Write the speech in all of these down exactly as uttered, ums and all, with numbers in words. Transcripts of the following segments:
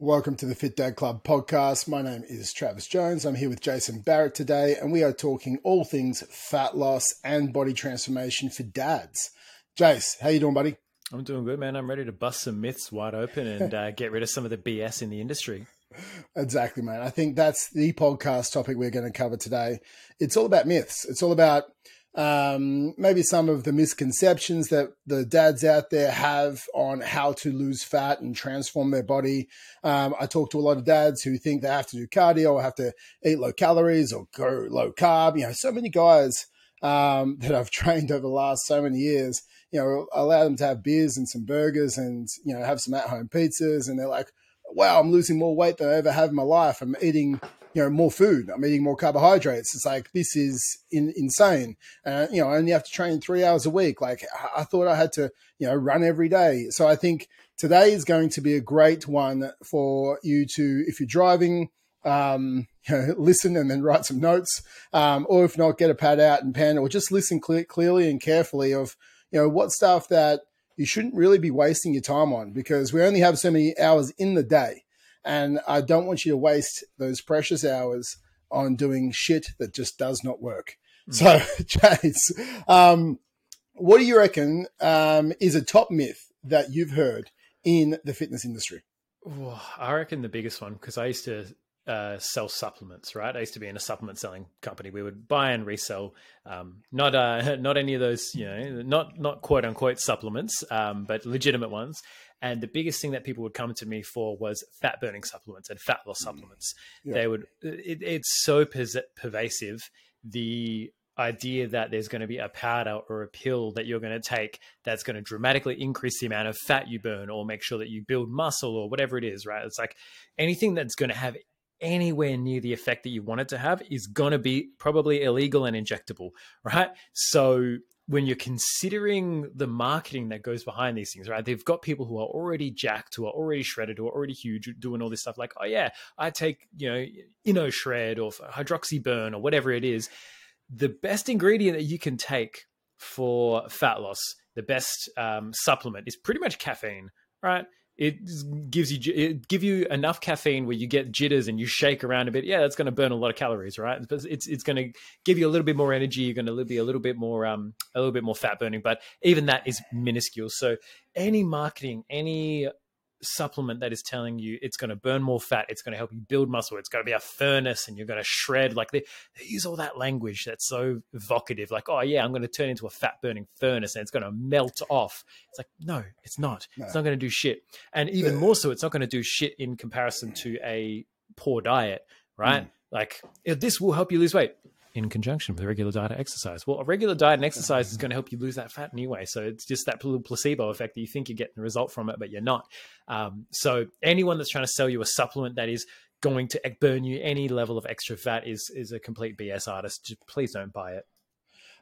Welcome to the Fit Dad Club podcast. My name is Travis Jones. I'm here with Jason Barrett today, and we are talking all things fat loss and body transformation for dads. Jace, how you doing, buddy? I'm doing good, man. I'm ready to bust some myths wide open and uh, get rid of some of the B S in the industry. Exactly, man. I think that's the podcast topic we're going to cover today. It's all about myths. It's all about um, maybe some of the misconceptions that the dads out there have on how to lose fat and transform their body. Um, I talk to a lot of dads who think they have to do cardio or have to eat low calories or go low carb. You know, so many guys um, that I've trained over the last so many years, you know, allow them to have beers and some burgers and, you know, have some at-home pizzas. And they're like, wow, I'm losing more weight than I ever have in my life. I'm eating, you know, more food. I'm eating more carbohydrates. It's like, this is in, insane. And, uh, you know, I only have to train three hours a week. Like I thought I had to, you know, run every day. So I think today is going to be a great one for you to, if you're driving, um, you know, listen and then write some notes. Um, or if not, get a pad out and pen, or just listen clear, clearly and carefully of, you know, what stuff that you shouldn't really be wasting your time on, because we only have so many hours in the day. And I don't want you to waste those precious hours on doing shit that just does not work. Mm. So, Chase, um, what do you reckon um, is a top myth that you've heard in the fitness industry? Ooh, I reckon the biggest one, because I used to uh, sell supplements, right? I used to be in a supplement selling company. We would buy and resell, um, not uh, not any of those, you know, not not quote unquote supplements, um, but legitimate ones. And the biggest thing that people would come to me for was fat burning supplements and fat loss supplements. Yeah. They would, it, it's so pervasive, the idea that there's going to be a powder or a pill that you're going to take that's going to dramatically increase the amount of fat you burn or make sure that you build muscle or whatever it is, right? It's like anything that's going to have anywhere near the effect that you want it to have is going to be probably illegal and injectable, right? So when you're considering the marketing that goes behind these things, right? They've got people who are already jacked, who are already shredded, who are already huge, doing all this stuff like, oh yeah, I take, you know, InnoShred or HydroxyBurn or whatever it is. The best ingredient that you can take for fat loss, the best um, supplement is pretty much caffeine, right? It gives you it give you enough caffeine where you get jitters and you shake around a bit. Yeah, that's going to burn a lot of calories, right? But it's it's going to give you a little bit more energy. You're going to be a little bit more um a little bit more fat burning. But even that is minuscule. So any marketing, any supplement that is telling you it's going to burn more fat, it's going to help you build muscle, it's going to be a furnace and you're going to shred, like they, they use all that language that's so evocative, like, oh yeah, I'm going to turn into a fat burning furnace and it's going to melt off. It's like, no, it's not. No. It's not going to do shit. And even more so, it's not going to do shit in comparison to a poor diet, right? Mm. Like, this will help you lose weight in conjunction with a regular diet and exercise. Well, a regular diet and exercise is going to help you lose that fat anyway. So it's just that little placebo effect that you think you're getting a result from it, but you're not. Um, so anyone that's trying to sell you a supplement that is going to burn you any level of extra fat is is a complete B S artist. Just please don't buy it.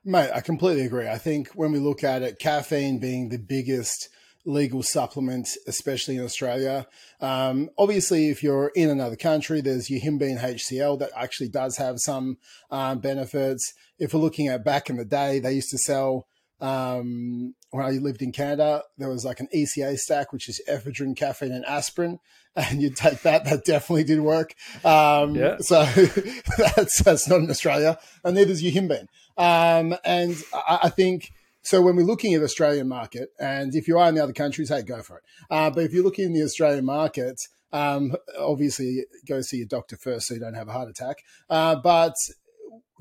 Mate, I completely agree. I think when we look at it, caffeine being the biggest legal supplement, especially in Australia. Um, obviously, if you're in another country, there's yohimbine H C L that actually does have some um, benefits. If we're looking at back in the day, they used to sell, um, when I lived in Canada, there was like an E C A stack, which is ephedrine, caffeine, and aspirin. And you'd take that, that definitely did work. Um, yeah. So that's, that's not in Australia. And neither is yohimbine. Um, and I, I think... So when we're looking at Australian market, and if you are in the other countries, hey, go for it. Uh, but if you're looking in the Australian market, um, obviously go see your doctor first so you don't have a heart attack. Uh, but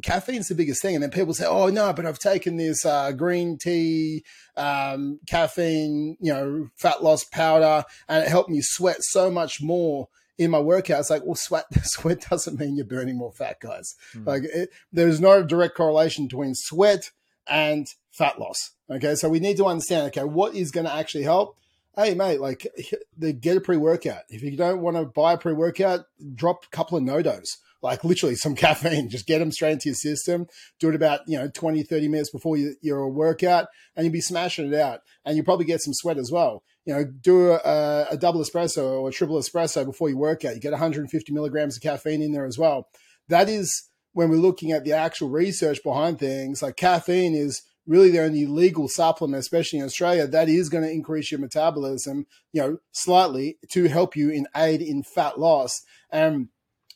caffeine's the biggest thing. And then people say, oh, no, but I've taken this uh, green tea, um, caffeine, you know, fat loss powder, and it helped me sweat so much more in my workout. It's like, well, sweat, sweat doesn't mean you're burning more fat, guys. Mm. Like it, there's no direct correlation between sweat and fat loss. Okay. So we need to understand, okay, what is going to actually help? Hey, mate, like they get a pre-workout. If you don't want to buy a pre-workout, drop a couple of no-dos, like literally some caffeine, just get them straight into your system. Do it about, you know, twenty, thirty minutes before you, your workout, and you'll be smashing it out. And you probably get some sweat as well. You know, do a, a double espresso or a triple espresso before you workout. You get one hundred fifty milligrams of caffeine in there as well. That is, when we're looking at the actual research behind things, like caffeine is really the only legal supplement, especially in Australia, that is going to increase your metabolism, you know, slightly to help you in aid in fat loss. Um,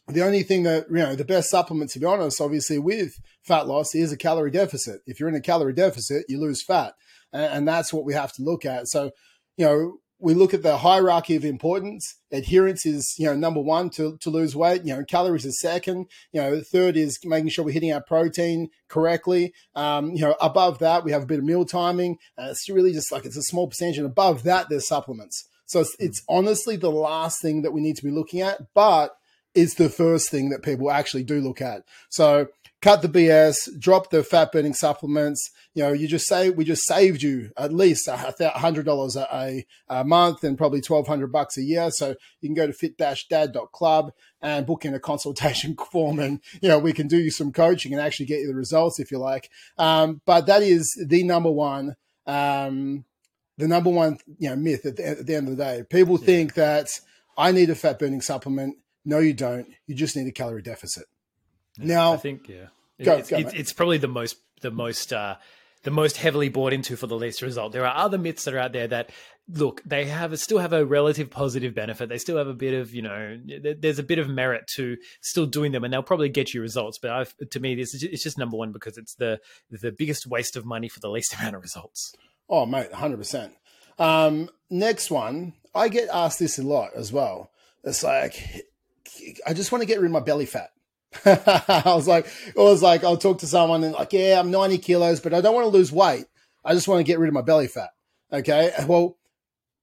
the only thing that, you know, the best supplement, to be honest, obviously with fat loss is a calorie deficit. If you're in a calorie deficit, you lose fat. And, and that's what we have to look at. So, you know, we look at the hierarchy of importance. Adherence is, you know, number one to, to lose weight. You know, calories is second. You know, third is making sure we're hitting our protein correctly. Um, you know, above that, we have a bit of meal timing. Uh, it's really just like it's a small percentage. And above that, there's supplements. So it's, it's honestly the last thing that we need to be looking at, but it's the first thing that people actually do look at. So cut the B S, drop the fat-burning supplements. You know, you just say we just saved you at least one hundred dollars a, a month and probably twelve hundred dollars bucks a year. So you can go to fit dad club and book in a consultation form, and you know we can do you some coaching and actually get you the results if you like. Um, but that is the number one, um, the number one you know myth at the, at the end of the day. People yeah. think that I need a fat-burning supplement. No, you don't. You just need a calorie deficit. Now, I think yeah, go, it's, go, it's, it's probably the most the most uh, the most heavily bought into for the least result. There are other myths that are out there that look they have still have a relative positive benefit. They still have a bit of you know there's a bit of merit to still doing them, and they'll probably get you results. But I've, to me, this it's just number one because it's the the biggest waste of money for the least amount of results. Oh mate, one hundred percent. Um, next one, I get asked this a lot as well. It's like I just want to get rid of my belly fat. I was like, I was like, I'll talk to someone and like, yeah, I'm ninety kilos, but I don't want to lose weight. I just want to get rid of my belly fat. Okay. Well,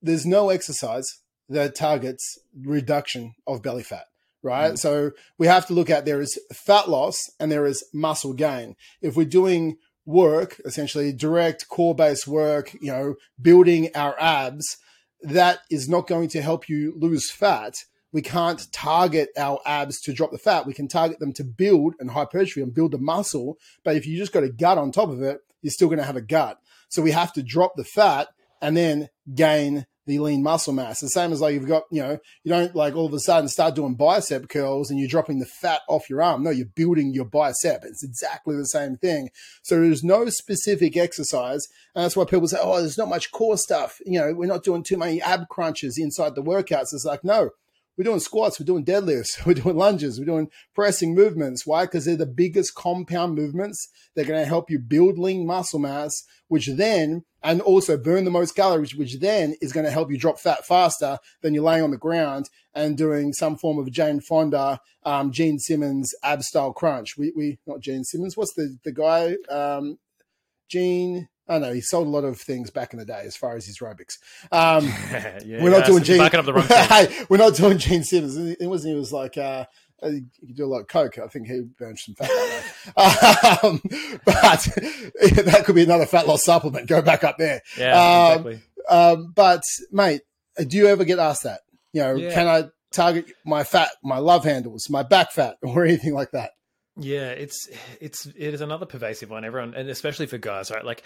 there's no exercise that targets reduction of belly fat, right? Mm. So we have to look at there is fat loss and there is muscle gain. If we're doing work, essentially direct core-based work, you know, building our abs, that is not going to help you lose fat. We can't target our abs to drop the fat. We can target them to build and hypertrophy and build the muscle. But if you just got a gut on top of it, you're still going to have a gut. So we have to drop the fat and then gain the lean muscle mass. The same as like you've got, you know, you don't like all of a sudden start doing bicep curls and you're dropping the fat off your arm. No, you're building your bicep. It's exactly the same thing. So there's no specific exercise. And that's why people say, oh, there's not much core stuff. You know, we're not doing too many ab crunches inside the workouts. It's like, no. We're doing squats, we're doing deadlifts, we're doing lunges, we're doing pressing movements. Why? Because they're the biggest compound movements. They're going to help you build lean muscle mass, which then, and also burn the most calories, which then is going to help you drop fat faster than you're laying on the ground and doing some form of Jane Fonda, um, Gene Simmons ab style crunch. We, we, not Gene Simmons. What's the, the guy, um, Gene? I know he sold a lot of things back in the day as far as his aerobics. Um, yeah, we're, not yeah, Gene, up the wrong hey, we're not doing Gene Simmons. It wasn't, he was like, uh, you could do a lot of coke. I think he burned some fat. um, but that could be another fat loss supplement. Go back up there. Yeah, um, exactly. Um, but mate, do you ever get asked that? You know, yeah. Can I target my fat, my love handles, my back fat or anything like that? Yeah, it's, it's, it is another pervasive one. Everyone, and especially for guys, right? Like,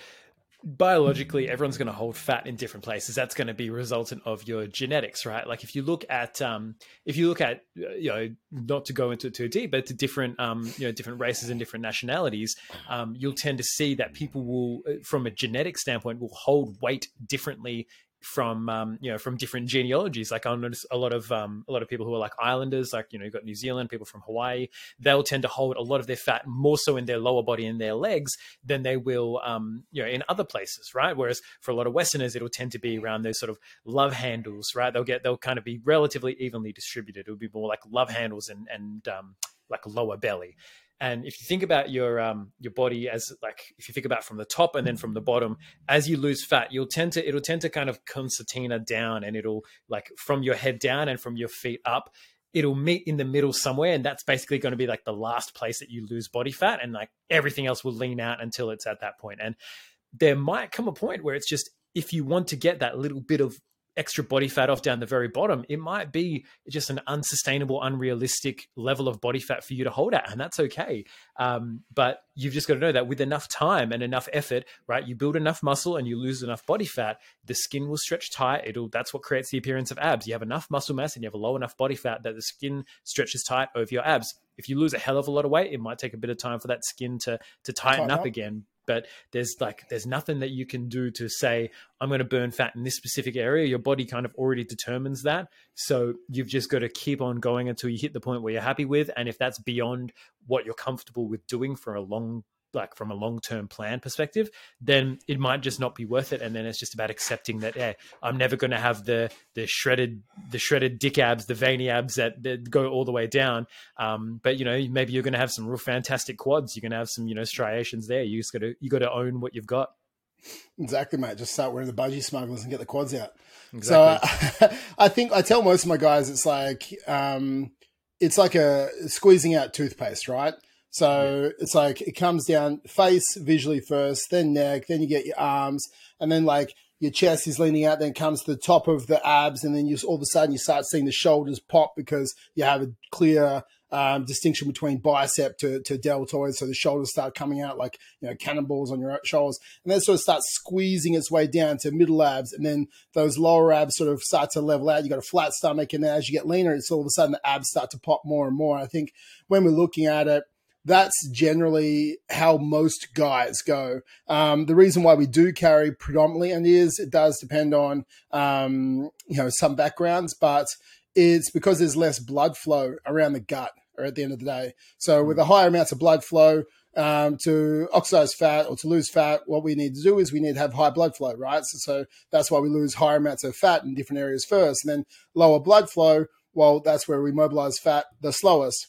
biologically, everyone's going to hold fat in different places. That's going to be resultant of your genetics, right? Like if you look at, um, if you look at, you know, not to go into it too deep, but to different, um, you know, different races and different nationalities, um, you'll tend to see that people will, from a genetic standpoint, will hold weight differently from, um, you know, from different genealogies. Like I'll notice a lot of, um, a lot of people who are like islanders, like, you know, you've got New Zealand, people from Hawaii, they'll tend to hold a lot of their fat more so in their lower body and their legs than they will, um, you know, in other places. Right. Whereas for a lot of Westerners, it'll tend to be around those sort of love handles, right? They'll get, they'll kind of be relatively evenly distributed. It'll be more like love handles and, and, um, like lower belly. And if you think about your um, your body as like, if you think about from the top and then from the bottom, as you lose fat, you'll tend to, it'll tend to kind of concertina down, and it'll like from your head down and from your feet up, it'll meet in the middle somewhere. And that's basically going to be like the last place that you lose body fat, and like everything else will lean out until it's at that point. And there might come a point where it's just, if you want to get that little bit of extra body fat off down the very bottom, it might be just an unsustainable, unrealistic level of body fat for you to hold at. And that's okay. Um, but you've just got to know that with enough time and enough effort, right? You build enough muscle and you lose enough body fat, the skin will stretch tight. It'll, that's what creates the appearance of abs. You have enough muscle mass and you have a low enough body fat that the skin stretches tight over your abs. If you lose a hell of a lot of weight, it might take a bit of time for that skin to, to tighten up again. but there's like, there's nothing that you can do to say, I'm going to burn fat in this specific area. Your body kind of already determines that. So you've just got to keep on going until you hit the point where you're happy with. And if that's beyond what you're comfortable with doing for a long like from a long-term plan perspective, then it might just not be worth it. And then it's just about accepting that, yeah, I'm never going to have the, the shredded, the shredded dick abs, the veiny abs that, that go all the way down. Um, but you know, maybe you're going to have some real fantastic quads. You're going to have some, you know, striations there. You just got to, you got to own what you've got. Exactly, mate. Just start wearing the budgie smugglers and get the quads out. Exactly. So uh, I think I tell most of my guys, it's like, um, it's like a squeezing out toothpaste, right? So it's like, it comes down face visually first, then neck, then you get your arms, and then like your chest is leaning out, then comes to the top of the abs. And then you all of a sudden you start seeing the shoulders pop because you have a clear um, distinction between bicep to, to deltoid. So the shoulders start coming out like, you know, cannonballs on your shoulders, and then sort of starts squeezing its way down to middle abs. And then those lower abs sort of start to level out. You got a flat stomach. And then as you get leaner, it's all of a sudden the abs start to pop more and more. I think when we're looking at it, that's generally how most guys go. Um, the reason why we do carry predominantly, and it is, it does depend on, um, you know, some backgrounds, but it's because there's less blood flow around the gut or at the end of the day. So with the higher amounts of blood flow, um, to oxidize fat or to lose fat, what we need to do is we need to have high blood flow, right? So, so that's why we lose higher amounts of fat in different areas first, and then lower blood flow. Well, that's where we mobilize fat the slowest.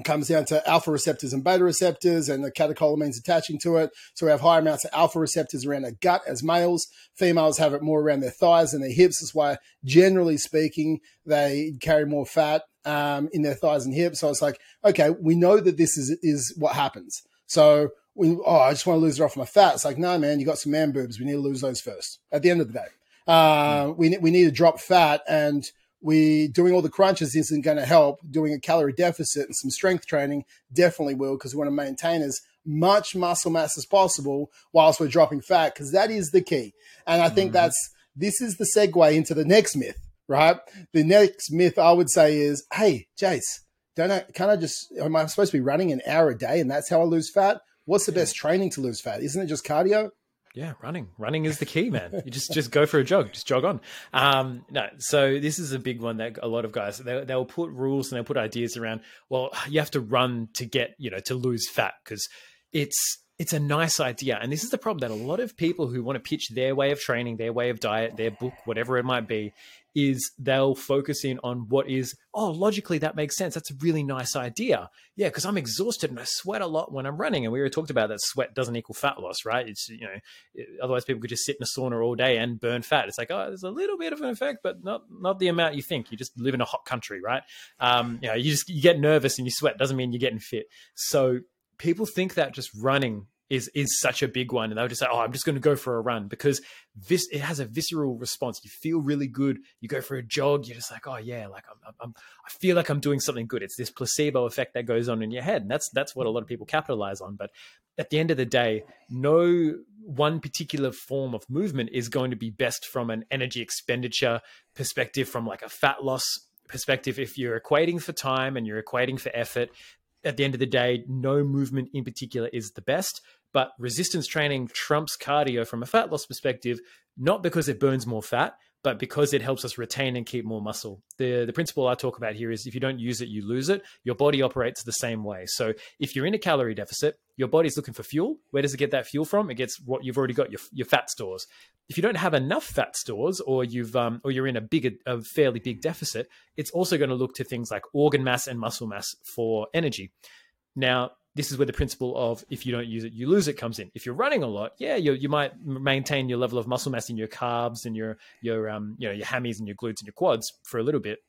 It comes down to alpha receptors and beta receptors and the catecholamines attaching to it. So we have higher amounts of alpha receptors around our gut as males. Females have it more around their thighs and their hips. That's why, generally speaking, they carry more fat um, in their thighs and hips. So it's like, okay, we know that this is is what happens. So, we, oh, I just want to lose it off my fat. It's like, no, man, you got some man boobs. We need to lose those first at the end of the day. Uh, we, we need to drop fat, and we doing all the crunches isn't going to help. Doing a calorie deficit and some strength training definitely will, because we want to maintain as much muscle mass as possible whilst we're dropping fat, because that is the key. And I think mm-hmm. that's this is the segue into the next myth, right? The next myth I would say is, hey, Jace, don't I can't I just am I supposed to be running an hour a day and that's how I lose fat? What's the yeah. best training to lose fat? Isn't it just cardio? Yeah, running. Running is the key, man. You just just go for a jog. Just jog on. Um, no, so this is a big one that a lot of guys, they, they'll put rules and they'll put ideas around, well, you have to run to get, you know, to lose fat, because it's it's a nice idea. And this is the problem that a lot of people who want to pitch their way of training, their way of diet, their book, whatever it might be, is they'll focus in on what is, oh, logically that makes sense. That's a really nice idea. Yeah, because I'm exhausted and I sweat a lot when I'm running. And we already talked about that sweat doesn't equal fat loss, right? It's, you know, it, otherwise people could just sit in a sauna all day and burn fat. It's like, oh, there's a little bit of an effect, but not not the amount you think. You just live in a hot country, right? Um, you know, you just you get nervous and you sweat. Doesn't mean you're getting fit. So people think that just running is is such a big one. And they'll just say, oh, I'm just going to go for a run, because this, it has a visceral response. You feel really good. You go for a jog. You're just like, oh yeah, like I'm, I'm, I feel like I'm doing something good. It's this placebo effect that goes on in your head. And that's, that's what a lot of people capitalize on. But at the end of the day, no one particular form of movement is going to be best from an energy expenditure perspective, from like a fat loss perspective. If you're equating for time and you're equating for effort, at the end of the day, no movement in particular is the best. But resistance training trumps cardio from a fat loss perspective, not because it burns more fat, but because it helps us retain and keep more muscle. The, the principle I talk about here is if you don't use it, you lose it. Your body operates the same way. So if you're in a calorie deficit, your body's looking for fuel. Where does it get that fuel from? It gets what you've already got, your, your fat stores. If you don't have enough fat stores, or you've um, or you're in a big, a fairly big deficit, it's also going to look to things like organ mass and muscle mass for energy. Now, this is where the principle of if you don't use it, you lose it comes in. If you're running a lot, yeah, you you might maintain your level of muscle mass in your carbs and your your um you know your hammies and your glutes and your quads for a little bit,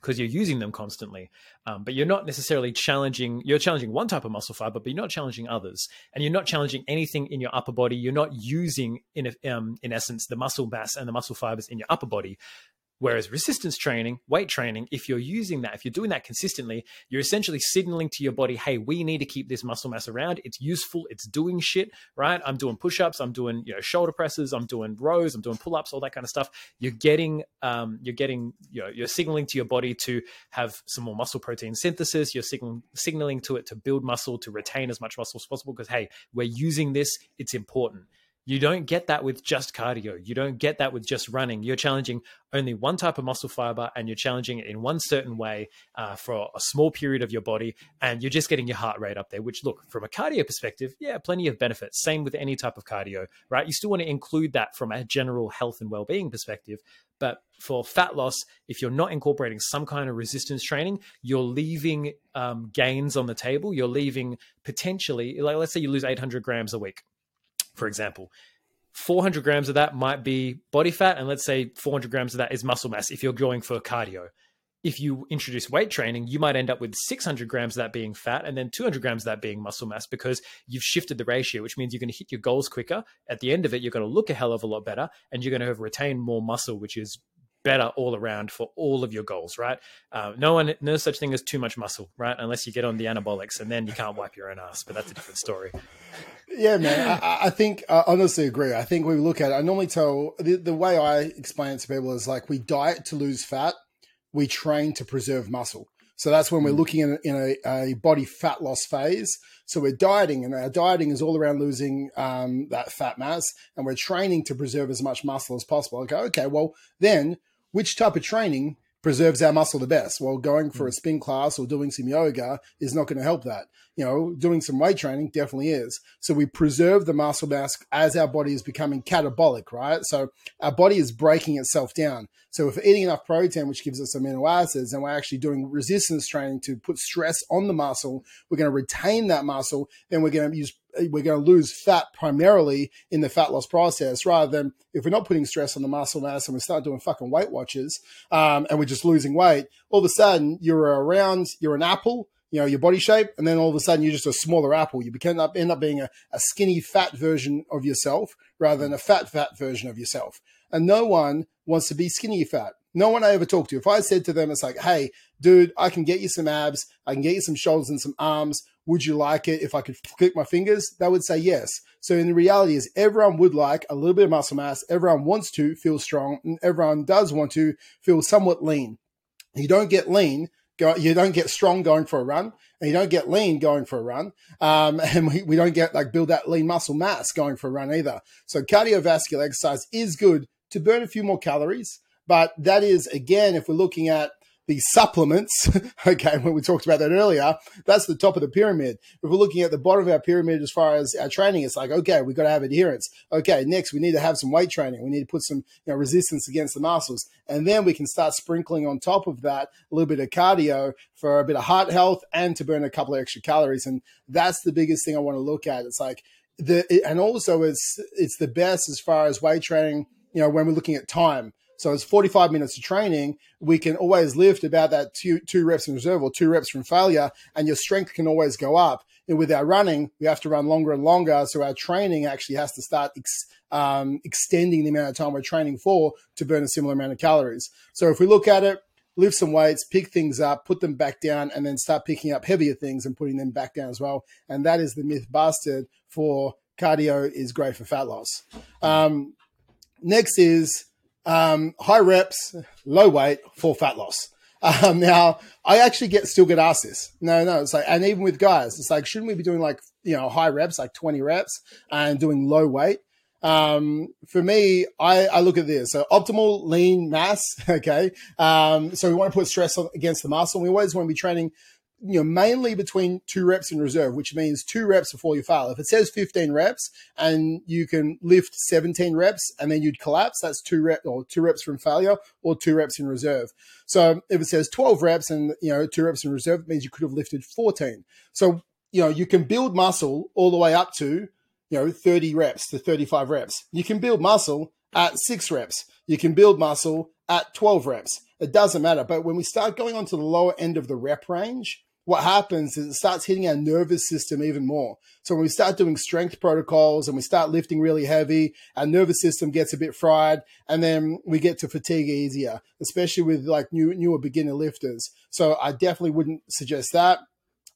because you're using them constantly. Um, but you're not necessarily challenging, you're challenging one type of muscle fiber, but you're not challenging others. And you're not challenging anything in your upper body. You're not using, in um, in essence, the muscle mass and the muscle fibers in your upper body. Whereas resistance training, weight training, if you're using that, if you're doing that consistently, you're essentially signaling to your body, hey, we need to keep this muscle mass around. It's useful. It's doing shit, right? I'm doing push-ups. I'm doing, you know, shoulder presses. I'm doing rows. I'm doing pull-ups, all that kind of stuff. You're getting, um, you're getting, you know, you're signaling to your body to have some more muscle protein synthesis. You're sign- signaling to it to build muscle, to retain as much muscle as possible because, hey, we're using this. It's important. You don't get that with just cardio. You don't get that with just running. You're challenging only one type of muscle fiber and you're challenging it in one certain way uh, for a small period of your body. And you're just getting your heart rate up there, which look, from a cardio perspective, yeah, plenty of benefits. Same with any type of cardio, right? You still want to include that from a general health and well-being perspective. But for fat loss, if you're not incorporating some kind of resistance training, you're leaving um, gains on the table. You're leaving potentially, like let's say you lose eight hundred grams a week. For example, four hundred grams of that might be body fat. And let's say four hundred grams of that is muscle mass if you're going for cardio. If you introduce weight training, you might end up with six hundred grams of that being fat and then two hundred grams of that being muscle mass because you've shifted the ratio, which means you're going to hit your goals quicker. At the end of it, you're going to look a hell of a lot better and you're going to have retained more muscle, which is better all around for all of your goals, right? Uh, no one, no such thing as too much muscle, right? Unless you get on the anabolics and then you can't wipe your own ass, but that's a different story. Yeah, man, I, I think I honestly agree. I think we look at it, I normally tell, the, the way I explain it to people is like we diet to lose fat, we train to preserve muscle. So that's when we're looking in, in a, a body fat loss phase. So we're dieting and our dieting is all around losing um, that fat mass and we're training to preserve as much muscle as possible. I go, okay, well then, which type of training preserves our muscle the best? Well, going for a spin class or doing some yoga is not going to help that. You know, doing some weight training definitely is. So we preserve the muscle mass as our body is becoming catabolic, right? So our body is breaking itself down. So if we're eating enough protein, which gives us amino acids, and we're actually doing resistance training to put stress on the muscle, we're going to retain that muscle, then we're going to use we're going to lose fat primarily in the fat loss process rather than if we're not putting stress on the muscle mass and we start doing fucking Weight Watchers um, and we're just losing weight, all of a sudden you're around, you're an apple, you know, your body shape. And then all of a sudden you're just a smaller apple. You become up, end up being a, a skinny fat version of yourself rather than a fat, fat version of yourself. And no one wants to be skinny fat. No one I ever talked to. If I said to them, it's like, hey, dude, I can get you some abs. I can get you some shoulders and some arms. Would you like it if I could click my fingers? They would say yes. So in the reality is everyone would like a little bit of muscle mass. Everyone wants to feel strong and everyone does want to feel somewhat lean. You don't get lean. Go, you don't get strong going for a run and you don't get lean going for a run. Um, and we, we don't get like build that lean muscle mass going for a run either. So cardiovascular exercise is good to burn a few more calories. But that is, again, if we're looking at the supplements, okay, when we talked about that earlier, that's the top of the pyramid. If we're looking at the bottom of our pyramid as far as our training, it's like, okay, we've got to have adherence. Okay, next we need to have some weight training. We need to put some you know, resistance against the muscles. And then we can start sprinkling on top of that a little bit of cardio for a bit of heart health and to burn a couple of extra calories. And that's the biggest thing I want to look at. It's like, the and also it's it's the best as far as weight training, you know, when we're looking at time. So it's forty-five minutes of training. We can always lift about that two, two reps in reserve or two reps from failure, and your strength can always go up. And with our running, we have to run longer and longer. So our training actually has to start ex- um, extending the amount of time we're training for to burn a similar amount of calories. So if we look at it, lift some weights, pick things up, put them back down, and then start picking up heavier things and putting them back down as well. And that is the myth busted for cardio is great for fat loss. Um, next is... Um, high reps, low weight for fat loss. Um, now I actually get, still get asked this. No, no. It's like, and even with guys, it's like, shouldn't we be doing like, you know, high reps, like twenty reps and doing low weight? Um, for me, I, I look at this. So optimal lean mass. Okay. Um, so we want to put stress on, against the muscle. We always want to be training, you know, mainly between two reps in reserve, which means two reps before you fail. If it says fifteen reps and you can lift seventeen reps and then you'd collapse, that's two rep or two reps from failure or two reps in reserve. So if it says twelve reps and, you know, two reps in reserve, it means you could have lifted fourteen. So, you know, you can build muscle all the way up to, you know, thirty reps to thirty-five reps. You can build muscle at six reps. You can build muscle at twelve reps. It doesn't matter. But when we start going on to the lower end of the rep range, what happens is it starts hitting our nervous system even more. So when we start doing strength protocols and we start lifting really heavy, our nervous system gets a bit fried, and then we get to fatigue easier, especially with like new, newer beginner lifters. So I definitely wouldn't suggest that.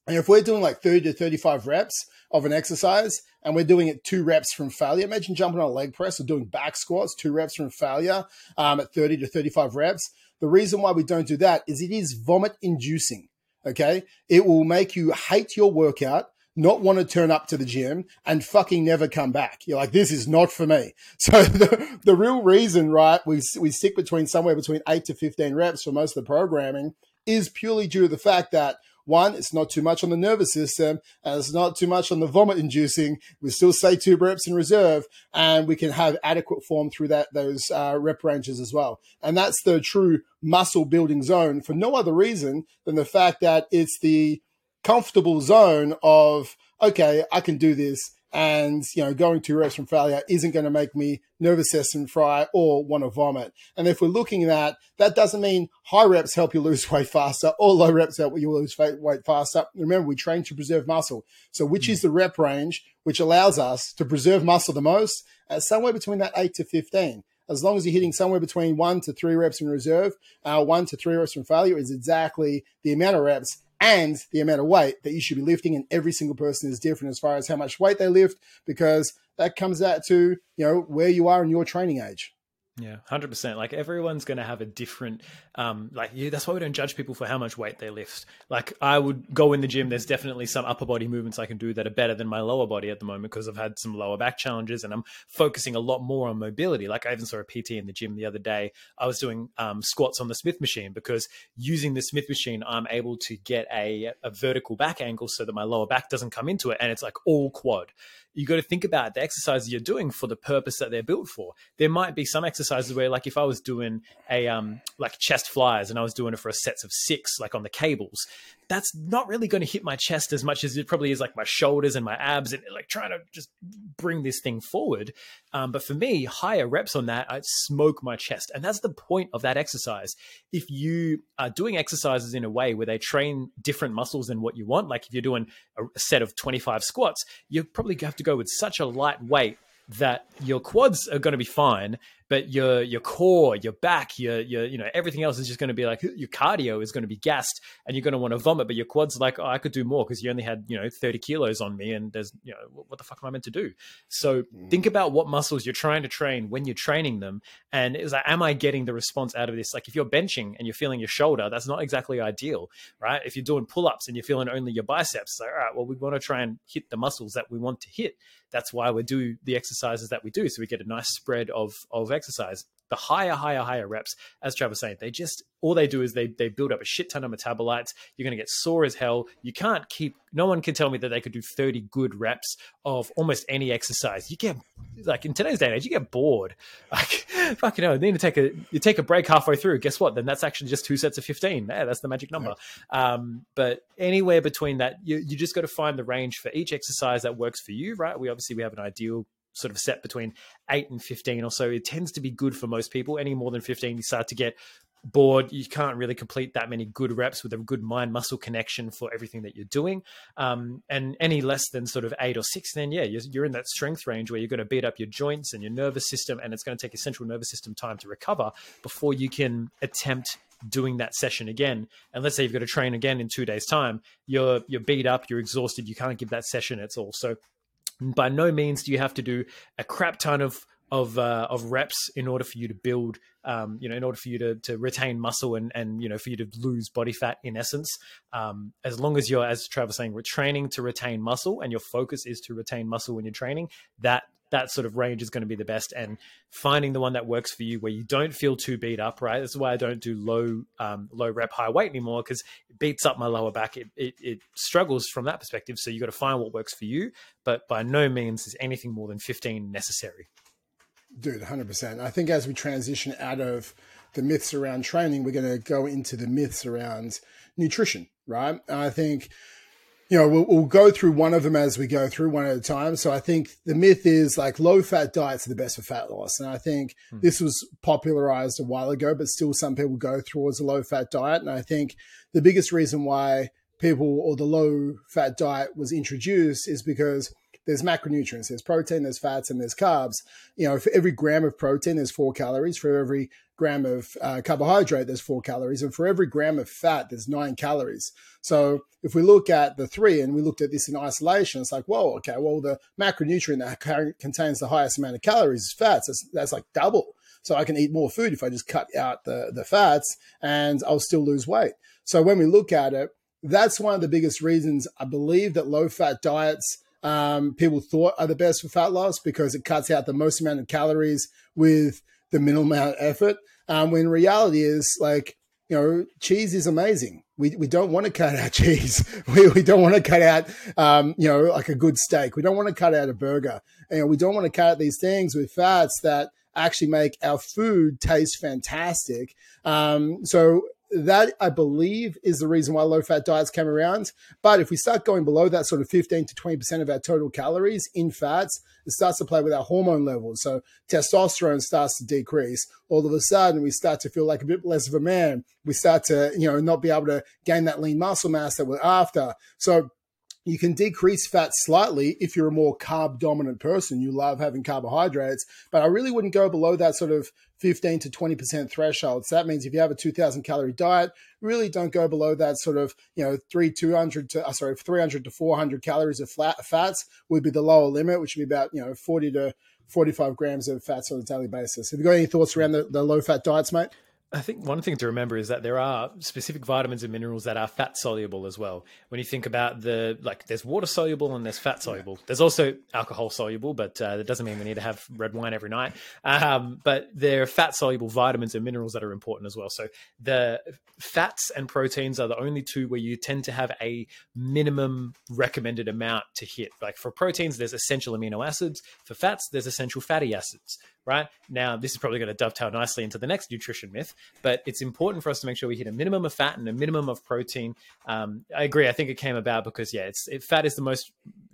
And if we're doing like thirty to thirty-five reps of an exercise and we're doing it two reps from failure, imagine jumping on a leg press or doing back squats, two reps from failure um, at thirty to thirty-five reps. The reason why we don't do that is it is vomit inducing. Okay. It will make you hate your workout, not want to turn up to the gym, and fucking never come back. You're like, this is not for me. So the, the real reason, right, we, we stick between somewhere between eight to fifteen reps for most of the programming is purely due to the fact that, one, it's not too much on the nervous system, and it's not too much on the vomit inducing. We still stay two reps in reserve, and we can have adequate form through that those uh, rep ranges as well. And that's the true muscle building zone for no other reason than the fact that it's the comfortable zone of, okay, I can do this, and you know, going two reps from failure isn't going to make me nervous system fry or want to vomit. And if we're looking at that, that doesn't mean high reps help you lose weight faster or low reps help you lose weight faster. Remember, we train to preserve muscle. So which is the rep range which allows us to preserve muscle the most? At somewhere between that eight to fifteen. As long as you're hitting somewhere between one to three reps in reserve, uh, one to three reps from failure is exactly the amount of reps and the amount of weight that you should be lifting. And every single person is different as far as how much weight they lift, because that comes out to, you know, where you are in your training age. Yeah, one hundred percent. Like everyone's going to have a different, um, like yeah, that's why we don't judge people for how much weight they lift. Like I would go in the gym, there's definitely some upper body movements I can do that are better than my lower body at the moment because I've had some lower back challenges and I'm focusing a lot more on mobility. Like I even saw a P T in the gym the other day. I was doing um, squats on the Smith machine because using the Smith machine, I'm able to get a, a vertical back angle so that my lower back doesn't come into it. And it's like all quad. You got to think about the exercises you're doing for the purpose that they're built for. There might be some exercises where, like, if I was doing a um, like chest flyers and I was doing it for a sets of six, like on the cables, that's not really going to hit my chest as much as it probably is like my shoulders and my abs, and like trying to just bring this thing forward. Um, but for me, higher reps on that, I smoke my chest, and that's the point of that exercise. If you are doing exercises in a way where they train different muscles than what you want, like if you're doing a set of twenty-five squats, you probably have to go with such a light weight that your quads are going to be fine, but your your core, your back, your your you know everything else is just going to be like, your cardio is going to be gassed and you're going to want to vomit, but your quads are like, oh, I could do more because you only had you know thirty kilos on me, and there's you know what the fuck am I meant to do? So mm. think about what muscles you're trying to train when you're training them, and it's like, am I getting the response out of this? Like if you're benching and you're feeling your shoulder, that's not exactly ideal, right? If you're doing pull-ups and you're feeling only your biceps, it's like, all right, well, we want to try and hit the muscles that we want to hit. That's why we do the exercises that we do, so we get a nice spread of of exercise. The higher, higher, higher reps, as Travis was saying, they just, all they do is they they build up a shit ton of metabolites. You're going to get sore as hell. You can't keep, no one can tell me that they could do thirty good reps of almost any exercise. You get, like in today's day and age, you get bored. Like, fucking hell, you need to take a, you take a break halfway through. Guess what? Then that's actually just two sets of fifteen. Yeah, that's the magic number. Right. Um, but anywhere between that, you, you just got to find the range for each exercise that works for you, right? We obviously, we have an ideal sort of set between eight and fifteen or so. It tends to be good for most people. Any more than fifteen, you start to get bored. You can't really complete that many good reps with a good mind muscle connection for everything that you're doing. Um, and any less than sort of eight or six, then yeah, you're, you're in that strength range where you're going to beat up your joints and your nervous system, and it's going to take your central nervous system time to recover before you can attempt doing that session again. And let's say you've got to train again in two days time, you're, you're beat up, you're exhausted, you can't give that session at all. So by no means do you have to do a crap ton of of uh, of reps in order for you to build, um, you know, in order for you to to retain muscle and and you know for you to lose body fat in essence. Um, as long as you're, as Travis was saying, we're training to retain muscle, and your focus is to retain muscle when you're training, that that sort of range is going to be the best. And finding the one that works for you where you don't feel too beat up, right? That's why I don't do low, um, low rep, high weight anymore, because it beats up my lower back. It, it, it struggles from that perspective. So you got to find what works for you, but by no means is anything more than fifteen necessary. Dude, one hundred percent. I think as we transition out of the myths around training, we're going to go into the myths around nutrition, right? And I think, you know, we'll, we'll go through one of them as we go through one at a time. So I think the myth is like low fat diets are the best for fat loss. And I think hmm. this was popularized a while ago, but still some people go towards a low fat diet. And I think the biggest reason why people or the low fat diet was introduced is because there's macronutrients, there's protein, there's fats, and there's carbs. You know, for every gram of protein, there's four calories. For every gram of uh, carbohydrate, there's four calories. And for every gram of fat, there's nine calories. So if we look at the three and we looked at this in isolation, it's like, well, okay, well, the macronutrient that contains the highest amount of calories is fats. That's, that's like double. So I can eat more food if I just cut out the, the fats, and I'll still lose weight. So when we look at it, that's one of the biggest reasons I believe that low-fat diets um, people thought are the best for fat loss, because it cuts out the most amount of calories with the minimal amount of effort. Um, when reality is, like, you know, cheese is amazing. We we don't want to cut out cheese. We we don't want to cut out, um, you know, like a good steak. We don't want to cut out a burger. You know, we don't want to cut out these things with fats that actually make our food taste fantastic. Um, so that, I believe, is the reason why low-fat diets came around. But if we start going below that sort of fifteen to twenty percent of our total calories in fats, it starts to play with our hormone levels. So testosterone starts to decrease. All of a sudden, we start to feel like a bit less of a man. We start to, you know, not be able to gain that lean muscle mass that we're after. So you can decrease fat slightly if you're a more carb-dominant person. You love having carbohydrates, but I really wouldn't go below that sort of fifteen to twenty percent threshold. So that means if you have a two thousand calorie diet, really don't go below that sort of, you know, three two hundred to, uh, sorry, three hundred to four hundred calories of flat fats would be the lower limit, which would be about, you know, forty to forty-five grams of fats on a daily basis. Have you got any thoughts around the, the low-fat diets, mate? I think one thing to remember is that there are specific vitamins and minerals that are fat soluble as well. When you think about the, like, there's water soluble and there's fat soluble. There's also alcohol soluble, but uh, that doesn't mean we need to have red wine every night. Um, but there are fat soluble vitamins and minerals that are important as well. So the fats and proteins are the only two where you tend to have a minimum recommended amount to hit. Like for proteins, there's essential amino acids. For fats, there's essential fatty acids. Right now, this is probably going to dovetail nicely into the next nutrition myth, but it's important for us to make sure we hit a minimum of fat and a minimum of protein. Um, I agree. I think it came about because, yeah, it's it, fat is the most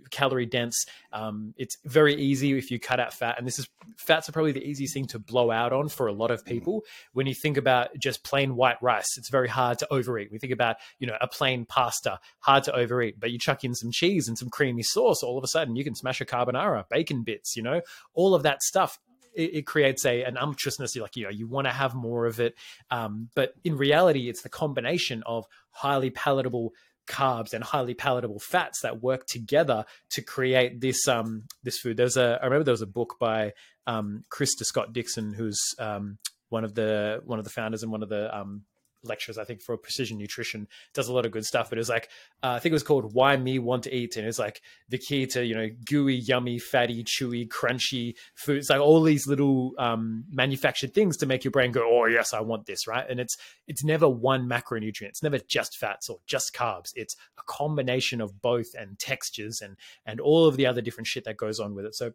calorie dense. Um, it's very easy if you cut out fat, and this is fats are probably the easiest thing to blow out on for a lot of people. When you think about just plain white rice, it's very hard to overeat. We think about, you know, a plain pasta, hard to overeat, but you chuck in some cheese and some creamy sauce, all of a sudden you can smash a carbonara, bacon bits, you know, all of that stuff. It creates a an umptuousness. You're like, you know, you want to have more of it. Um, but in reality, it's the combination of highly palatable carbs and highly palatable fats that work together to create this um this food. There's a I remember there was a book by um Krista Scott Dixon, who's um one of the one of the founders and one of the um lectures, I think, for precision nutrition, does a lot of good stuff. But it was like, uh, I think it was called Why Me Want to Eat. And it's like the key to, you know, gooey, yummy, fatty, chewy, crunchy foods, like all these little um, manufactured things to make your brain go, oh yes, I want this. Right. And it's, it's never one macronutrient. It's never just fats or just carbs. It's a combination of both, and textures and, and all of the other different shit that goes on with it. So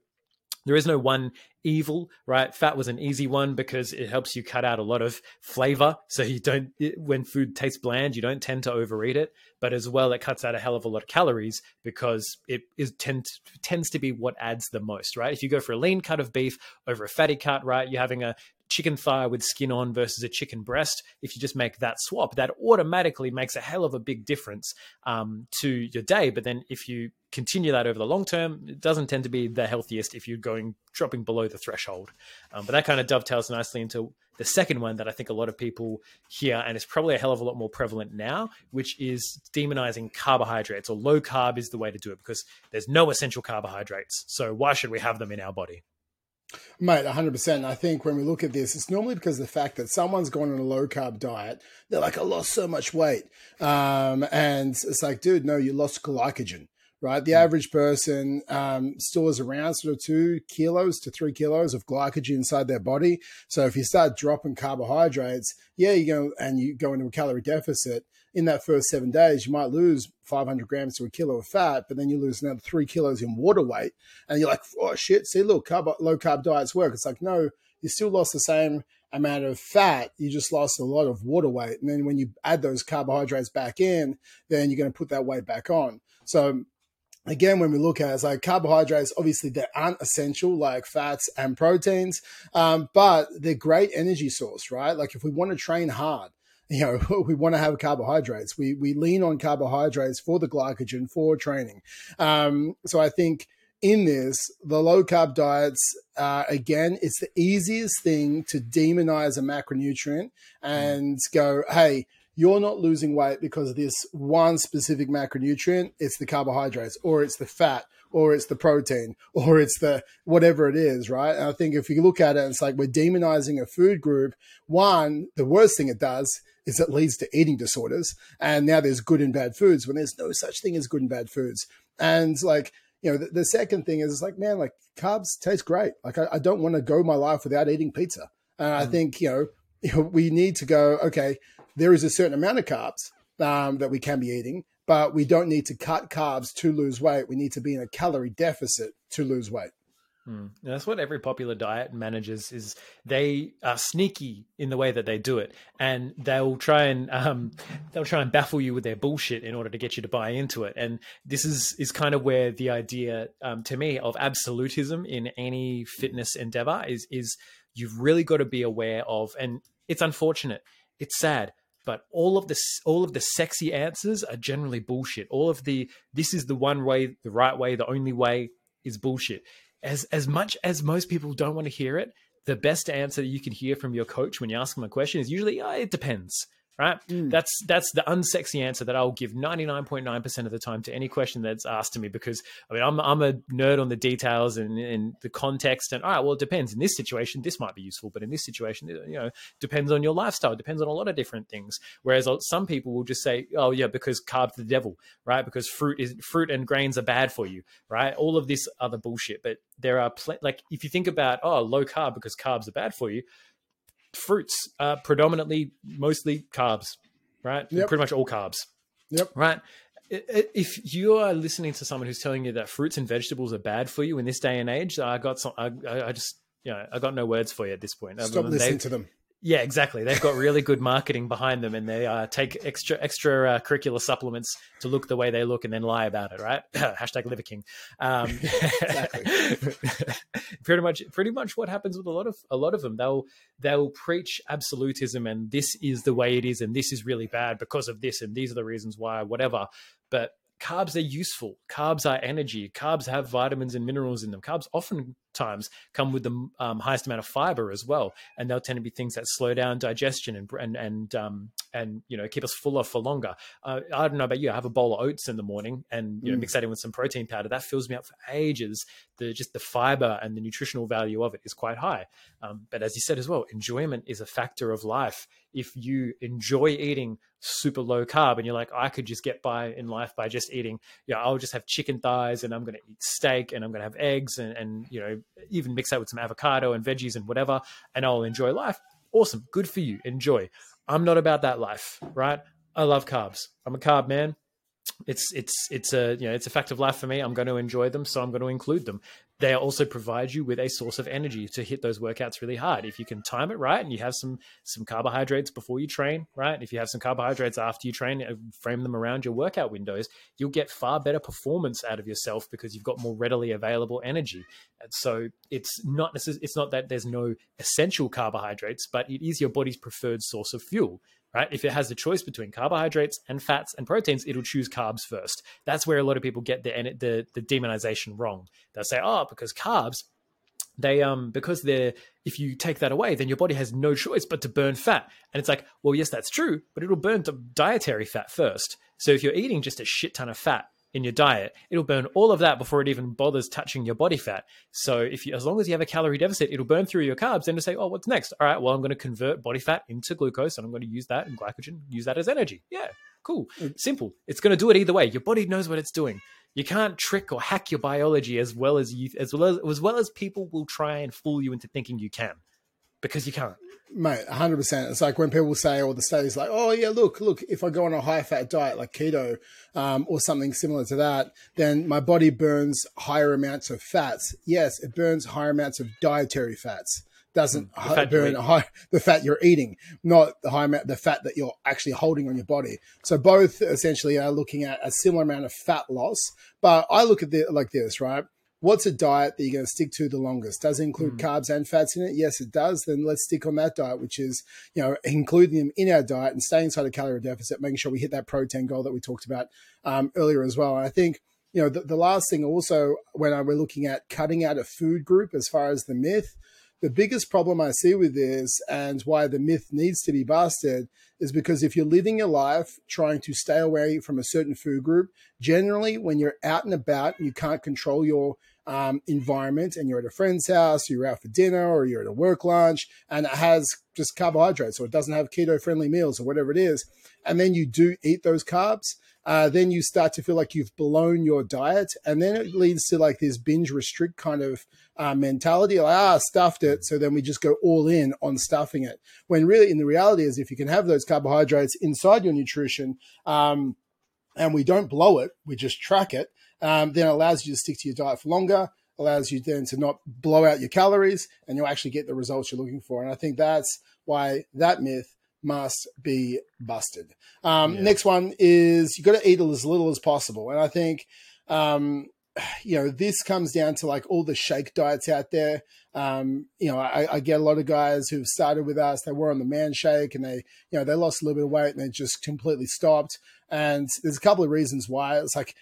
there is no one evil, right? Fat was an easy one because it helps you cut out a lot of flavor. So you don't, it, when food tastes bland, you don't tend to overeat it. But as well, it cuts out a hell of a lot of calories because it is tend, tends to be what adds the most, right? If you go for a lean cut of beef over a fatty cut, right? You're having a chicken thigh with skin on versus a chicken breast. If you just make that swap, that automatically makes a hell of a big difference um, to your day. But then if you continue that over the long term, it doesn't tend to be the healthiest if you're going dropping below the threshold. Um, but that kind of dovetails nicely into the second one that I think a lot of people hear, and it's probably a hell of a lot more prevalent now, which is demonizing carbohydrates, or low carb is the way to do it because there's no essential carbohydrates. So why should we have them in our body? Mate, one hundred percent. I think when we look at this, it's normally because of the fact that someone's gone on a low-carb diet. They're like, I lost so much weight. Um, and it's like, dude, no, you lost glycogen, right? The average person um, stores around sort of two kilos to three kilos of glycogen inside their body. So if you start dropping carbohydrates, yeah, you go and you go into a calorie deficit. In that first seven days, you might lose five hundred grams to a kilo of fat, but then you lose another three kilos in water weight. And you're like, oh, shit, see, look, carb, low-carb diets work. It's like, no, you still lost the same amount of fat. You just lost a lot of water weight. And then when you add those carbohydrates back in, then you're going to put that weight back on. So again, when we look at it, it's like carbohydrates, obviously they aren't essential like fats and proteins, um, but they're great energy source, right? Like if we want to train hard, you know, we want to have carbohydrates. We we lean on carbohydrates for the glycogen for training. Um, so I think in this, the low carb diets, uh, again, it's the easiest thing to demonize a macronutrient and go, hey, you're not losing weight because of this one specific macronutrient. It's the carbohydrates, or it's the fat, or it's the protein, or it's the whatever it is, right? And I think if you look at it, it's like we're demonizing a food group. One, the worst thing it does is it leads to eating disorders. And now there's good and bad foods when there's no such thing as good and bad foods. And like, you know, the, the second thing is it's like, man, like carbs taste great. Like I, I don't want to go my life without eating pizza. And mm. I think, you know, you know, we need to go, okay, there is a certain amount of carbs um, that we can be eating, but we don't need to cut carbs to lose weight. We need to be in a calorie deficit to lose weight. Mm. And that's what every popular diet manages is they are sneaky in the way that they do it, and they'll try and um, they'll try and baffle you with their bullshit in order to get you to buy into it. And this is is kind of where the idea um, to me of absolutism in any fitness endeavor is is you've really got to be aware of, and it's unfortunate, it's sad, but all of the all of the sexy answers are generally bullshit. All of the this is the one way, the right way, the only way is bullshit. As as much as most people don't want to hear it, the best answer that you can hear from your coach when you ask them a question is usually, oh, it depends, right? Mm. That's that's the unsexy answer that I'll give ninety-nine point nine percent of the time to any question that's asked to me, because I mean I'm I'm a nerd on the details and, and the context, and all right, well, it depends. In this situation, this might be useful, but in this situation, you know, depends on your lifestyle, depends on a lot of different things. Whereas some people will just say, oh yeah, because carbs are the devil, right? Because fruit is fruit and grains are bad for you, right? All of this other bullshit. But there are pl- like if you think about oh low carb because carbs are bad for you. Fruits are predominantly mostly carbs, right? Yep. Pretty much all carbs. Yep. Right. If you are listening to someone who's telling you that fruits and vegetables are bad for you in this day and age, I got some. I, I just, you know, I got no words for you at this point. Stop listening to them. Yeah, exactly. They've got really good marketing behind them, and they uh, take extra extra uh, curricular supplements to look the way they look and then lie about it, right? Hashtag Liver King. Um, exactly. pretty much, pretty much what happens with a lot of a lot of them. They'll they'll preach absolutism, and this is the way it is, and this is really bad because of this, and these are the reasons why, whatever. But carbs are useful. Carbs are energy. Carbs have vitamins and minerals in them. Carbs oftentimes come with the um, highest amount of fiber as well, and they'll tend to be things that slow down digestion and and and um, and you know keep us fuller for longer. Uh, I don't know about you. I have a bowl of oats in the morning, and you know mm. mix that in with some protein powder. That fills me up for ages. The just the fiber and the nutritional value of it is quite high. Um, but as you said as well, enjoyment is a factor of life. If you enjoy eating super low carb and you're like, I could just get by in life by just eating, yeah, you know, I'll just have chicken thighs and I'm going to eat steak and I'm going to have eggs and, and, you know, even mix that with some avocado and veggies and whatever, and I'll enjoy life. Awesome. Good for you. Enjoy. I'm not about that life, right? I love carbs. I'm a carb man. It's, it's, it's a, you know, it's a fact of life for me. I'm going to enjoy them. So I'm going to include them. They also provide you with a source of energy to hit those workouts really hard. If you can time it right and you have some, some carbohydrates before you train, right? If you have some carbohydrates after you train, frame them around your workout windows, you'll get far better performance out of yourself because you've got more readily available energy. And so it's not, it's not that there's no essential carbohydrates, but it is your body's preferred source of fuel. Right? If it has the choice between carbohydrates and fats and proteins, it'll choose carbs first. That's where a lot of people get the the, the demonization wrong. They'll say, "Oh, because carbs, they um because they're if you take that away, then your body has no choice but to burn fat." And it's like, well, yes, that's true, but it'll burn the dietary fat first. So if you're eating just a shit ton of fat in your diet, it'll burn all of that before it even bothers touching your body fat. So if you, as long as you have a calorie deficit, it'll burn through your carbs. Then to say, oh, what's next? All right, well, I'm going to convert body fat into glucose, and I'm going to use that and glycogen, use that as energy. Yeah, cool, simple. It's going to do it either way. Your body knows what it's doing. You can't trick or hack your biology as well as you, as well as, as well as people will try and fool you into thinking you can, because you can't. Mate, one hundred percent. It's like when people say, or the studies like, oh, yeah, look, look, if I go on a high-fat diet like keto um, or something similar to that, then my body burns higher amounts of fats. Yes, it burns higher amounts of dietary fats. Doesn't the fat burn high, the fat you're eating, not the high amount, the fat that you're actually holding on your body. So both essentially are looking at a similar amount of fat loss. But I look at it like this, right? what's a diet that you're going to stick to the longest? Does it include mm. carbs and fats in it? Yes, it does. Then let's stick on that diet, which is, you know, including them in our diet and staying inside a calorie deficit, making sure we hit that protein goal that we talked about um, earlier as well. And I think, you know, the, the last thing also, when I, we're looking at cutting out a food group as far as the myth, the biggest problem I see with this and why the myth needs to be busted is because if you're living your life trying to stay away from a certain food group, generally when you're out and about and you can't control your um, environment and you're at a friend's house, you're out for dinner or you're at a work lunch and it has just carbohydrates or it doesn't have keto-friendly meals or whatever it is, and then you do eat those carbs, uh, then you start to feel like you've blown your diet. And then it leads to like this binge restrict kind of uh, mentality, like, ah, stuffed it. So then we just go all in on stuffing it. When really in the reality is if you can have those carbohydrates inside your nutrition um, and we don't blow it, we just track it, um, then it allows you to stick to your diet for longer, allows you then to not blow out your calories and you'll actually get the results you're looking for. And I think that's why that myth must be busted. Um, yeah. Next one is you got to eat as little as possible. And I think, um, you know, this comes down to like all the shake diets out there. Um, you know, I, I get a lot of guys who've started with us, they were on the man shake and they, you know, they lost a little bit of weight and they just completely stopped. And there's a couple of reasons why. It's like,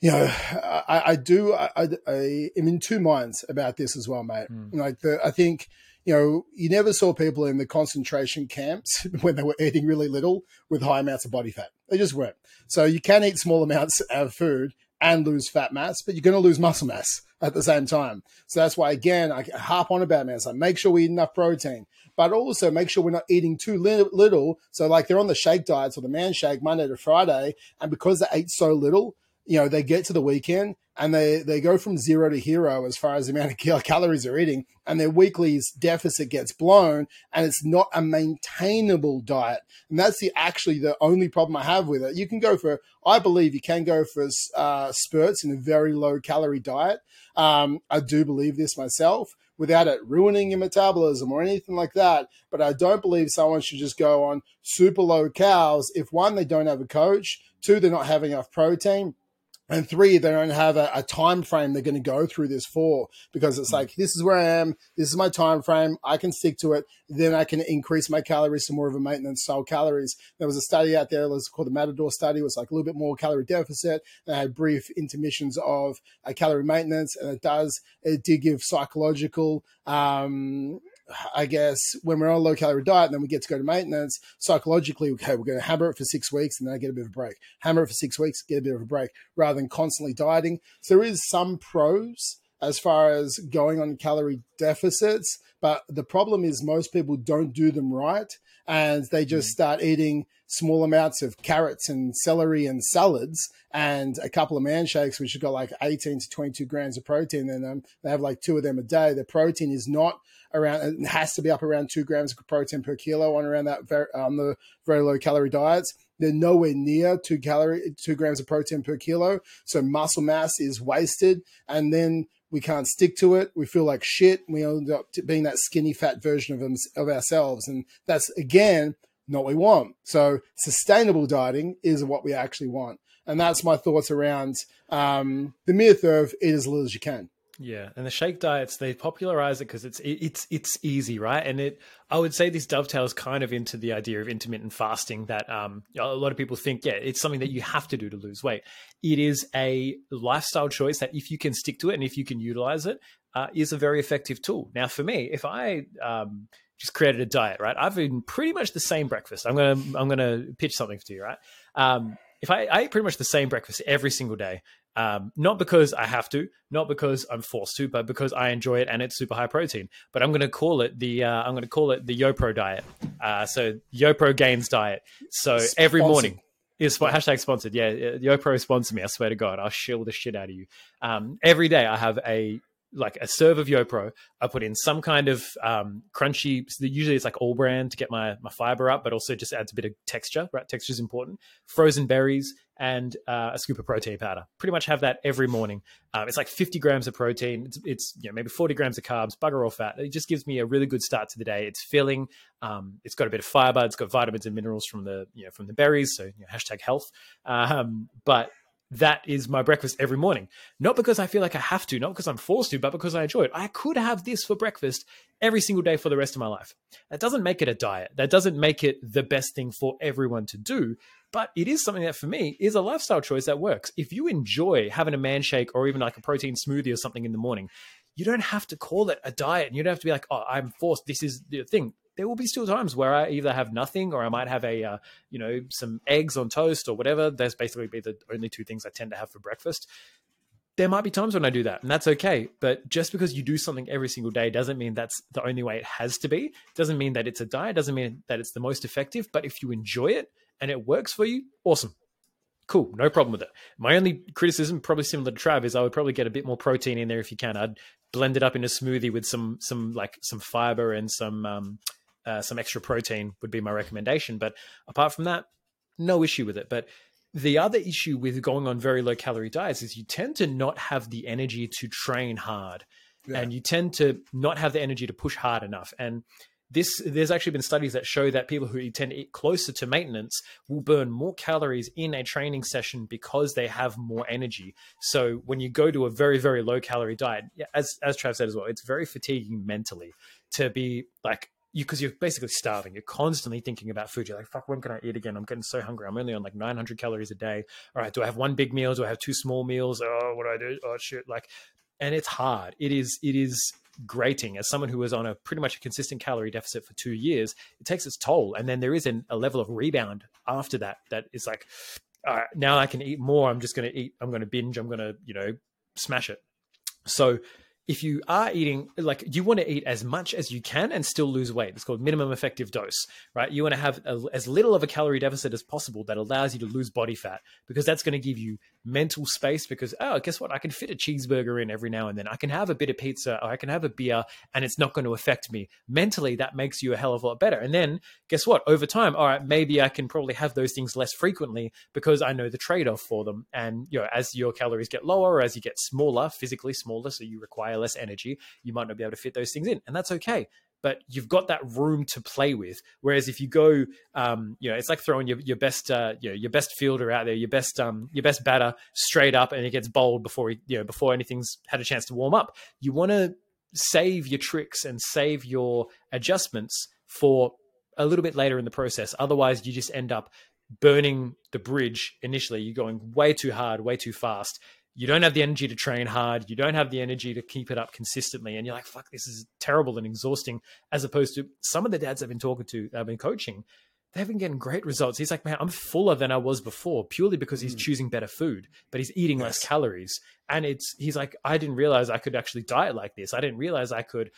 you know, I, I do, I, I, I am in two minds about this as well, mate. Mm. Like the, I think, you know, you never saw people in the concentration camps when they were eating really little with high amounts of body fat. They just weren't. So you can eat small amounts of food and lose fat mass, but you're going to lose muscle mass at the same time. So that's why, again, I harp on about mass. I make sure we eat enough protein, but also make sure we're not eating too little. So like they're on the shake diets or the man shake Monday to Friday, and because they ate so little, you know, they get to the weekend and they, they go from zero to hero as far as the amount of calories they're eating, and their weekly deficit gets blown, and it's not a maintainable diet. And that's the actually the only problem I have with it. You can go for, I believe you can go for uh, spurts in a very low calorie diet. Um, I do believe this myself, without it ruining your metabolism or anything like that. But I don't believe someone should just go on super low cals if, one, they don't have a coach, two, they're not having enough protein, and three, they don't have a, a time frame they're going to go through this for, because it's like, this is where I am. This is my time frame. I can stick to it. Then I can increase my calories to more of a maintenance style calories. There was a study out there that was called the Matador study. It was like a little bit more calorie deficit. They had brief intermissions of a calorie maintenance, and it does, it did give psychological, um, I guess when we're on a low calorie diet and then we get to go to maintenance, psychologically, okay, we're going to hammer it for six weeks and then I get a bit of a break. Hammer it for six weeks, get a bit of a break, rather than constantly dieting. So there is some pros as far as going on calorie deficits, but the problem is most people don't do them right, and they just start eating small amounts of carrots and celery and salads and a couple of man shakes, which have got like eighteen to twenty-two grams of protein in them. They have like two of them a day. The protein is not around, it has to be up around two grams of protein per kilo on around that very, on the very low calorie diets. They're nowhere near two calorie, two grams of protein per kilo. So muscle mass is wasted, and then we can't stick to it. We feel like shit. We end up being that skinny fat version of, them, of ourselves. And that's, again, not what we want. So sustainable dieting is what we actually want. And that's my thoughts around um, the myth of eat as little as you can. Yeah. And the shake diets, they popularize it because it's, it's, it's easy, right? And it, I would say this dovetails kind of into the idea of intermittent fasting that um, a lot of people think, yeah, it's something that you have to do to lose weight. It is a lifestyle choice that if you can stick to it and if you can utilize it, uh, is a very effective tool. Now for me, if I, um, just created a diet, right? I've eaten pretty much the same breakfast. I'm going to, I'm going to pitch something to you, right? Um, if I, I eat pretty much the same breakfast every single day, Um, not because I have to, not because I'm forced to, but because I enjoy it and it's super high protein. But I'm going to call it the uh, I'm going to call it the Yopro diet. Uh, so Yopro Gains diet. So sponsored. Every morning is yeah, hashtag sponsored. Yeah, Yopro sponsor me. I swear to God, I'll shill the shit out of you. Um, every day I have a like a serve of Yopro. I put in some kind of um, crunchy. Usually it's like all bran to get my my fiber up, but also just adds a bit of texture. Right, texture is important. Frozen berries. And uh, a scoop of protein powder. Pretty much have that every morning. Um, it's like fifty grams of protein. It's, it's you know, maybe forty grams of carbs, bugger all fat. It just gives me a really good start to the day. It's filling. Um, it's got a bit of fiber. It's got vitamins and minerals from the you know from the berries. So you know, hashtag health. Um, but that is my breakfast every morning. Not because I feel like I have to, not because I'm forced to, but because I enjoy it. I could have this for breakfast every single day for the rest of my life. That doesn't make it a diet. That doesn't make it the best thing for everyone to do. But it is something that for me is a lifestyle choice that works. If you enjoy having a man shake or even like a protein smoothie or something in the morning, you don't have to call it a diet, and you don't have to be like, oh, I'm forced. This is the thing. There will be still times where I either have nothing or I might have a, uh, you know, some eggs on toast or whatever. That's basically be the only two things I tend to have for breakfast. There might be times when I do that, and that's okay. But just because you do something every single day doesn't mean that's the only way it has to be. It doesn't mean that it's a diet. It doesn't mean that it's the most effective. But if you enjoy it and it works for you, awesome. Cool, no problem with it. My only criticism, probably similar to Trav, is I would probably get a bit more protein in there if you can. I'd blend it up in a smoothie with some some like some fiber and some um, uh, some extra protein would be my recommendation. But apart from that, no issue with it. But the other issue with going on very low calorie diets is you tend to not have the energy to train hard, yeah. and you tend to not have the energy to push hard enough. And This, there's actually been studies that show that people who tend to eat closer to maintenance will burn more calories in a training session because they have more energy. So when you go to a very, very low calorie diet, as, as Trav said as well, it's very fatiguing mentally to be like, you, cause you're basically starving. You're constantly thinking about food. You're like, fuck, when can I eat again? I'm getting so hungry. I'm only on like nine hundred calories a day. All right. Do I have one big meal? Do I have two small meals? Oh, what do I do? Oh shit. Like, and it's hard. It is, it is, grating. As someone who was on a pretty much a consistent calorie deficit for two years, it takes its toll. And then there is an, a level of rebound after that, that is like, all right, now I can eat more. I'm just going to eat. I'm going to binge. I'm going to, you know, smash it. So if you are eating, like you want to eat as much as you can and still lose weight. It's called minimum effective dose, right? You want to have a, as little of a calorie deficit as possible that allows you to lose body fat, because that's going to give you mental space because, oh, guess what? I can fit a cheeseburger in every now and then. I can have a bit of pizza or I can have a beer and it's not going to affect me. Mentally, that makes you a hell of a lot better. And then guess what? Over time, all right, maybe I can probably have those things less frequently because I know the trade-off for them. And you know, as your calories get lower, or as you get smaller, physically smaller, so you require less energy, you might not be able to fit those things in, and that's okay. But you've got that room to play with. Whereas if you go, um, you know, it's like throwing your, your best, uh, you know, your best fielder out there, your best, um, your best batter straight up, and it gets bowled before he, you know, before anything's had a chance to warm up. You want to save your tricks and save your adjustments for a little bit later in the process. Otherwise, you just end up burning the bridge initially. You're going way too hard, way too fast. You don't have the energy to train hard. You don't have the energy to keep it up consistently. And you're like, fuck, this is terrible and exhausting. As opposed to some of the dads I've been talking to, I've been coaching, they've been getting great results. He's like, man, I'm fuller than I was before, purely because he's mm. choosing better food, but he's eating yes. less calories. And it's, he's like, I didn't realize I could actually diet like this. I didn't realize I could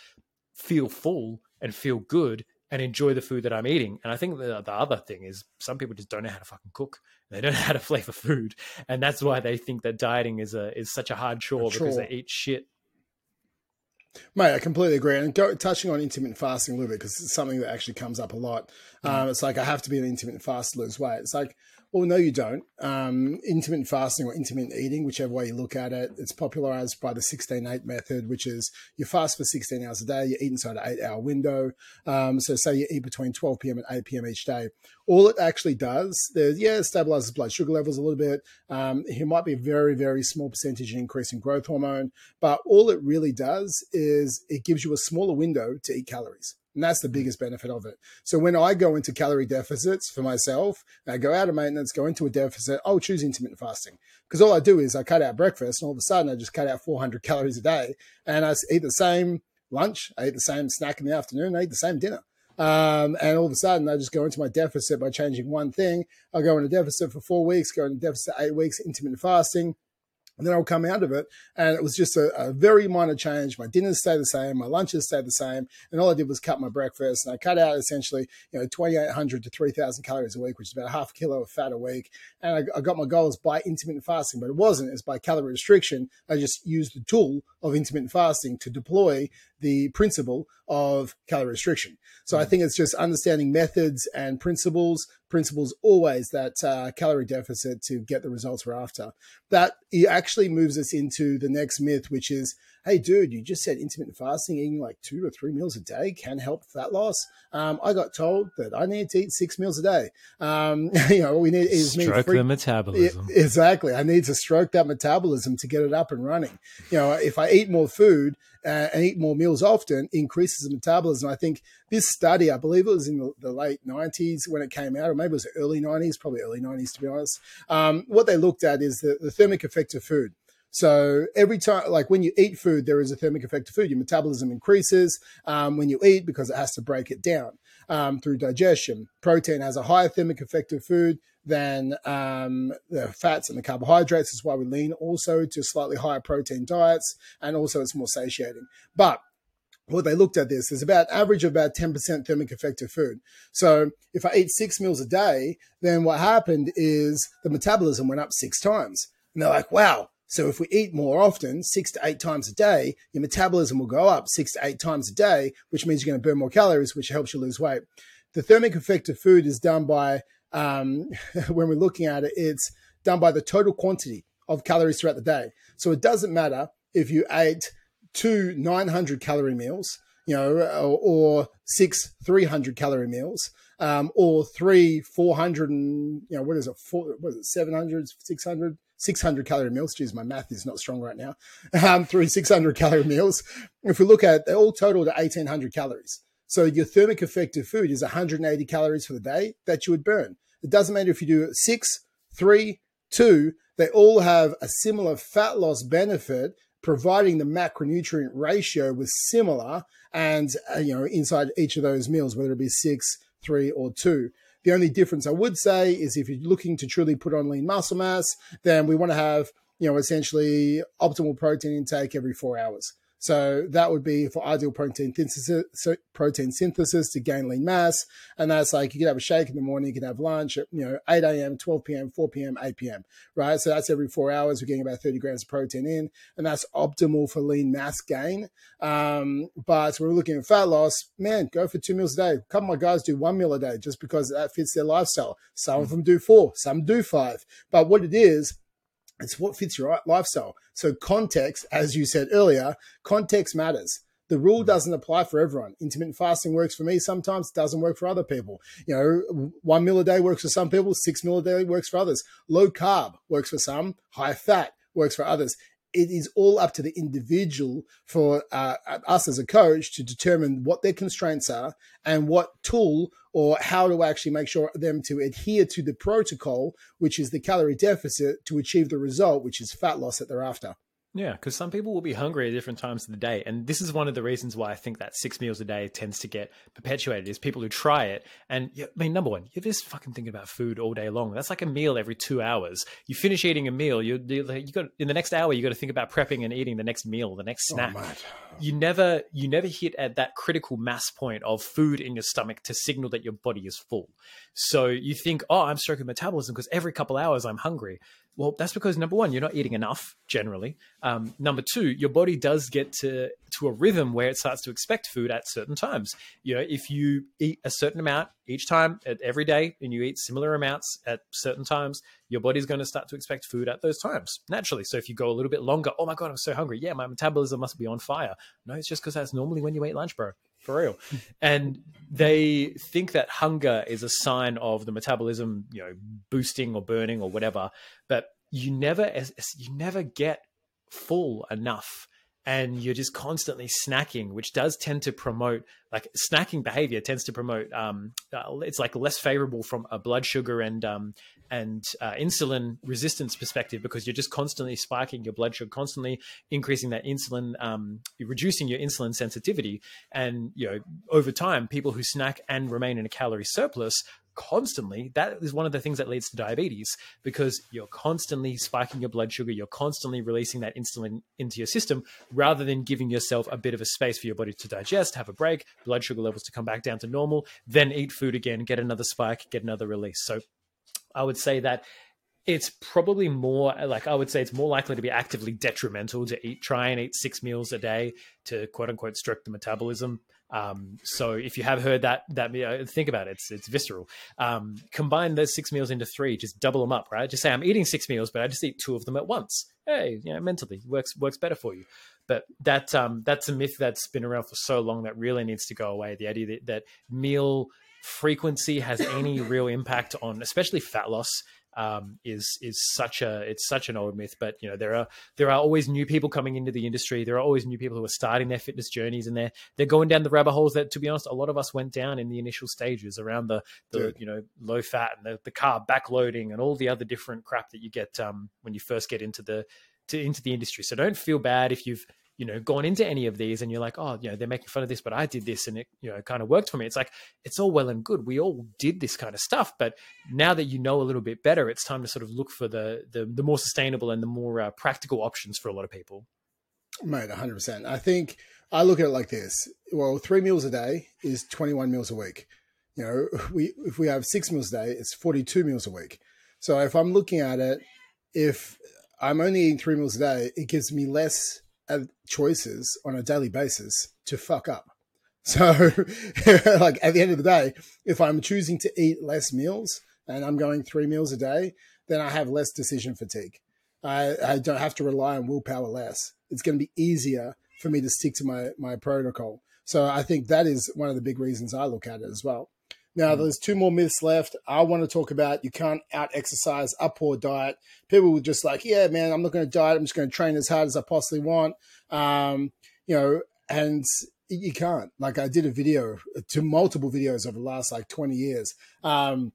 feel full and feel good and enjoy the food that I'm eating. And I think the, the other thing is some people just don't know how to fucking cook. They don't know how to flavor food. And that's why they think that dieting is a is such a hard chore, a chore. because they eat shit. Mate, I completely agree. And go, touching on intermittent fasting a little bit, because it's something that actually comes up a lot. Um, it's like, I have to be on intermittent fast to lose weight. It's like, well, no, you don't. Um, intermittent fasting or intermittent eating, whichever way you look at it, it's popularized by the sixteen eight method, which is you fast for sixteen hours a day, you eat inside an eight-hour window. Um, so say you eat between twelve p.m. and eight p.m. each day. All it actually does, yeah, it stabilizes blood sugar levels a little bit. Um, it might be a very, very small percentage increase in growth hormone, but all it really does is it gives you a smaller window to eat calories. And that's the biggest benefit of it. So when I go into calorie deficits for myself, I go out of maintenance, go into a deficit, I'll choose intermittent fasting. Because all I do is I cut out breakfast and all of a sudden I just cut out four hundred calories a day and I eat the same lunch, I eat the same snack in the afternoon, I eat the same dinner. Um, and all of a sudden I just go into my deficit by changing one thing. I'll go into deficit for four weeks, go into deficit eight weeks, intermittent fasting. And then I'll come out of it, and it was just a, a very minor change. My dinners stay the same, my lunches stay the same, and all I did was cut my breakfast. And I cut out essentially, you know, twenty-eight hundred to three thousand calories a week, which is about half a kilo of fat a week. And I, I got my goals by intermittent fasting, but it wasn't. It's by calorie restriction. I just used the tool of intermittent fasting to deploy the principle of calorie restriction. So I think it's just understanding methods and principles principles always, that uh, calorie deficit to get the results we're after. That it actually moves us into the next myth, which is, hey, dude, you just said intermittent fasting, eating like two or three meals a day can help fat loss. Um, I got told that I need to eat six meals a day. Um, you know, we need is stroke free- the metabolism. It, exactly. I need to stroke that metabolism to get it up and running. You know, if I eat more food uh, and eat more meals often, increases the metabolism. I think this study, I believe it was in the, the late nineties when it came out, or maybe it was the early nineties, probably early nineties to be honest. Um, what they looked at is the, the thermic effect of food. So every time, like when you eat food, there is a thermic effect of food. Your metabolism increases um, when you eat because it has to break it down um, through digestion. Protein has a higher thermic effect of food than um, the fats and the carbohydrates. That's why we lean also to slightly higher protein diets, and also it's more satiating. But what they looked at this is about average of about ten percent thermic effect of food. So if I eat six meals a day, then what happened is the metabolism went up six times. And they're like, wow. So if we eat more often, six to eight times a day, your metabolism will go up six to eight times a day, which means you're going to burn more calories, which helps you lose weight. The thermic effect of food is done by, um, when we're looking at it, it's done by the total quantity of calories throughout the day. So it doesn't matter if you ate two nine hundred calorie meals, you know, or, or six three hundred calorie meals. Um, or three, four hundred and, you know, what is it? Four, what is it? seven hundred, six hundred, six hundred calorie meals. Geez, my math is not strong right now. Um, three six hundred calorie meals. If we look at it, they all total to eighteen hundred calories. So your thermic effect of food is one hundred eighty calories for the day that you would burn. It doesn't matter if you do six, three, two, they all have a similar fat loss benefit, providing the macronutrient ratio was similar and, uh, you know, inside each of those meals, whether it be six, three or two. The only difference I would say is if you're looking to truly put on lean muscle mass, then we want to have, you know, essentially optimal protein intake every four hours. So that would be for ideal protein synthesis, protein synthesis to gain lean mass. And that's like, you can have a shake in the morning, you can have lunch at, you know, eight a.m., twelve p.m., four p.m., eight p.m., right? So that's every four hours, we're getting about thirty grams of protein in, and that's optimal for lean mass gain. Um, but we're looking at fat loss, man, go for two meals a day. A couple of my guys do one meal a day just because that fits their lifestyle. Some of them do four, some do five. But what it is, it's what fits your lifestyle. So context, as you said earlier, context matters. The rule doesn't apply for everyone. Intermittent fasting works for me sometimes, doesn't work for other people. You know, one meal a day works for some people, six meal a day works for others. Low carb works for some, high fat works for others. It is all up to the individual for uh, us as a coach to determine what their constraints are and what tool or how to actually make sure them to adhere to the protocol, which is the calorie deficit, to achieve the result, which is fat loss that they're after. Yeah, because some people will be hungry at different times of the day. And this is one of the reasons why I think that six meals a day tends to get perpetuated is people who try it. And I mean, number one, you're just fucking thinking about food all day long. That's like a meal every two hours. You finish eating a meal, you you got in the next hour, you got to think about prepping and eating the next meal, the next snack. Oh, you never you never hit at that critical mass point of food in your stomach to signal that your body is full. So you think, oh, I'm stroking metabolism because every couple hours I'm hungry. Well, that's because number one, you're not eating enough generally. Um, number two, your body does get to, to a rhythm where it starts to expect food at certain times. You know, if you eat a certain amount each time at every day and you eat similar amounts at certain times, your body's going to start to expect food at those times naturally. So if you go a little bit longer, oh my God, I'm so hungry. Yeah, my metabolism must be on fire. No, it's just because that's normally when you eat lunch, bro. For real. And they think that hunger is a sign of the metabolism, you know, boosting or burning or whatever, but you never, you never get full enough and you're just constantly snacking, which does tend to promote like snacking behavior tends to promote, um, it's like less favorable from a blood sugar and, um, and, uh, insulin resistance perspective, because you're just constantly spiking your blood sugar, constantly increasing that insulin, um, reducing your insulin sensitivity. And, you know, over time, people who snack and remain in a calorie surplus constantly, that is one of the things that leads to diabetes, because you're constantly spiking your blood sugar, you're constantly releasing that insulin into your system rather than giving yourself a bit of a space for your body to digest, have a break, blood sugar levels to come back down to normal, then eat food again, get another spike, get another release. So I would say that it's probably more like, I would say it's more likely to be actively detrimental to eat, try and eat six meals a day to quote unquote stroke the metabolism Um, so if you have heard that, that uh, think about it, it's, it's visceral. Um, combine those six meals into three, just double them up, right? Just say, I'm eating six meals, but I just eat two of them at once. Hey, you know, mentally works, works better for you. But that, um, that's a myth that's been around for so long that really needs to go away. The idea that, that meal frequency has any real impact on, especially fat loss, um, is, is such a, it's such an old myth. But, you know, there are, there are always new people coming into the industry. There are always new people who are starting their fitness journeys, and they're, they're going down the rabbit holes that, to be honest, a lot of us went down in the initial stages around the, the you know, low fat and the, the carb backloading and all the other different crap that you get, um, when you first get into the, to, into the industry. So don't feel bad if you've, you know, gone into any of these and you're like, oh, you know, they're making fun of this, but I did this and it, you know, kind of worked for me. It's like, it's all well and good. We all did this kind of stuff, but now that you know a little bit better, it's time to sort of look for the, the, the more sustainable and the more uh, practical options for a lot of people. Mate, one hundred percent. I think I look at it like this. Well, three meals a day is twenty-one meals a week. You know, we, if we have six meals a day, it's forty-two meals a week. So if I'm looking at it, if I'm only eating three meals a day, it gives me less choices on a daily basis to fuck up. So like at the end of the day, if I'm choosing to eat less meals and I'm going three meals a day, then I have less decision fatigue. I, I don't have to rely on willpower less. It's going to be easier for me to stick to my, my protocol. So I think that is one of the big reasons I look at it as well. Now, there's two more myths left I want to talk about. You can't out-exercise a poor diet. People were just like, yeah, man, I'm not going to diet. I'm just going to train as hard as I possibly want. Um, you know, and you can't. Like, I did a video to multiple videos over the last, like, twenty years. Um,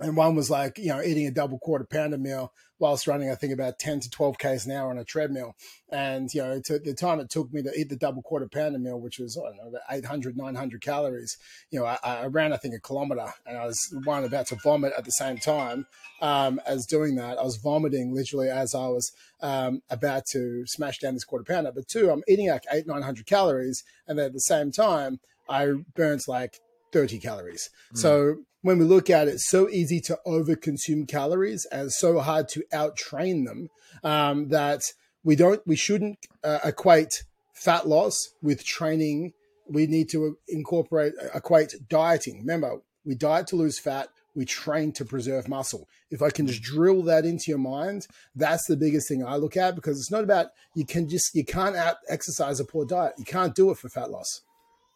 and one was like, you know, eating a double quarter pounder meal whilst running, I think, about ten to twelve Ks an hour on a treadmill. And, you know, to the time it took me to eat the double quarter pounder meal, which was, I don't know, about eight hundred, nine hundred calories, you know, I, I ran, I think, a kilometer, and I was one about to vomit at the same time um, as doing that. I was vomiting literally as I was um, about to smash down this quarter pounder. But two, I'm eating like eight, nine hundred calories, and at the same time, I burnt like thirty calories. Mm. So when we look at it, it's so easy to overconsume calories and so hard to outtrain them um, that we don't, we shouldn't uh, equate fat loss with training. We need to incorporate, equate dieting. Remember, we diet to lose fat. We train to preserve muscle. If I can just drill that into your mind, that's the biggest thing I look at, because it's not about, you can just, you can't out exercise a poor diet. You can't do it for fat loss.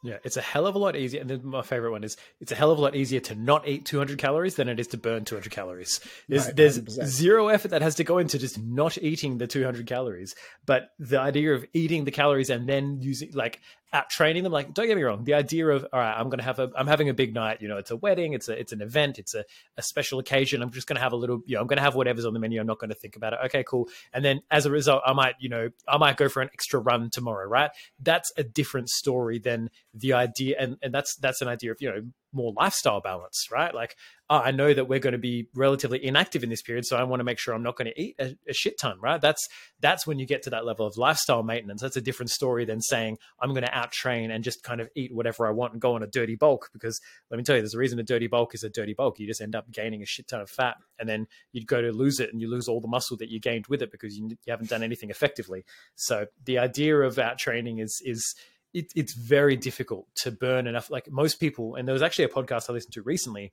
Yeah, it's a hell of a lot easier. And then my favorite one is, it's a hell of a lot easier to not eat two hundred calories than it is to burn two hundred calories. There's, right, there's zero effort that has to go into just not eating the two hundred calories. But the idea of eating the calories and then using, like, out training them, like, don't get me wrong, the idea of, all right, I'm going to have a, I'm having a big night, you know, it's a wedding, it's a, it's an event, it's a, a special occasion. I'm just going to have a little, you know, I'm going to have whatever's on the menu. I'm not going to think about it. Okay, cool. And then as a result, I might, you know, I might go for an extra run tomorrow, right? That's a different story than the idea. And, and that's, that's an idea of, you know, more lifestyle balance, right? Like, oh, I know that we're going to be relatively inactive in this period, so I want to make sure I'm not going to eat a, a shit ton, right? That's, that's when you get to that level of lifestyle maintenance. That's a different story than saying I'm going to out train and just kind of eat whatever I want and go on a dirty bulk, because let me tell you, there's a reason a dirty bulk is a dirty bulk. You just end up gaining a shit ton of fat, and then you'd go to lose it and you lose all the muscle that you gained with it because you, you haven't done anything effectively. So the idea of out training is, is, It, it's very difficult to burn enough. Like most people, and there was actually a podcast I listened to recently,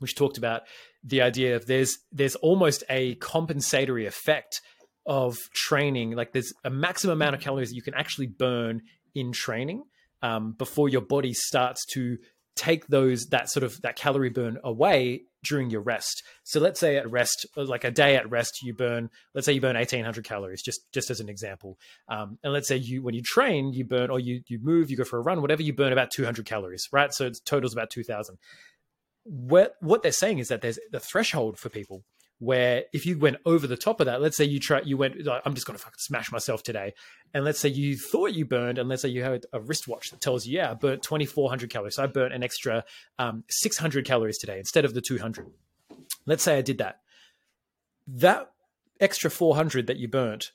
which talked about the idea of there's, there's almost a compensatory effect of training. Like there's a maximum amount of calories that you can actually burn in training um, before your body starts to take those, that sort of that calorie burn away during your rest. So let's say at rest, like a day at rest, you burn, let's say you burn eighteen hundred calories, just, just as an example. Um, and let's say you, when you train, you burn, or you, you move, you go for a run, whatever, you burn about two hundred calories, right? So it's totals about two thousand. What, what they're saying is that there's the threshold for people where if you went over the top of that, let's say you try, you went, like, I'm just going to fucking smash myself today. And let's say you thought you burned, and let's say you had a wristwatch that tells you, yeah, I burnt twenty-four hundred calories. So I burnt an extra um, six hundred calories today instead of the two hundred. Let's say I did that. That extra four hundred that you burnt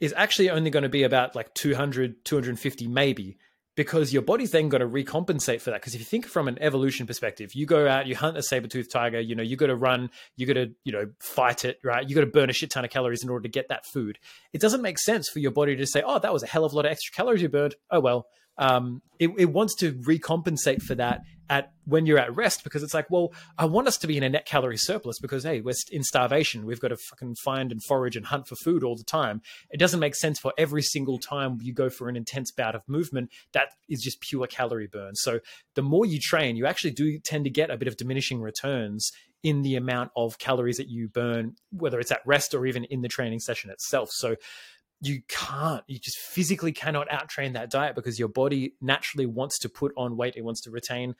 is actually only going to be about like two hundred, two hundred fifty maybe, because your body's then got to recompensate for that. Because if you think from an evolution perspective, you go out, you hunt a saber-toothed tiger, you know, you got to run, you got to, you know, fight it, right? You got to burn a shit ton of calories in order to get that food. It doesn't make sense for your body to say, oh, that was a hell of a lot of extra calories you burned. Oh, well, um, it, it wants to recompensate for that at when you're at rest, because it's like, well, I want us to be in a net calorie surplus because, hey, we're in starvation. We've got to fucking find and forage and hunt for food all the time. It doesn't make sense for every single time you go for an intense bout of movement. That is just pure calorie burn. So the more you train, you actually do tend to get a bit of diminishing returns in the amount of calories that you burn, whether it's at rest or even in the training session itself. So you can't, you just physically cannot outtrain that diet, because your body naturally wants to put on weight. It wants to retain,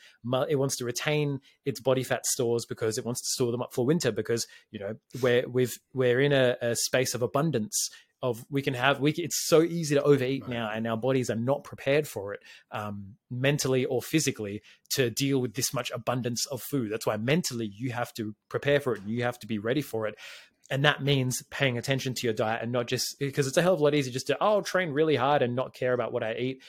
it wants to retain its body fat stores because it wants to store them up for winter, because, you know, we're, we've, we're in a, a space of abundance of, we can have, we, it's so easy to overeat now, and our bodies are not prepared for it, um, mentally or physically, to deal with this much abundance of food. That's why mentally you have to prepare for it, and you have to be ready for it. And that means paying attention to your diet, and not just because it's a hell of a lot easier just to, oh, I'll train really hard and not care about what I eat.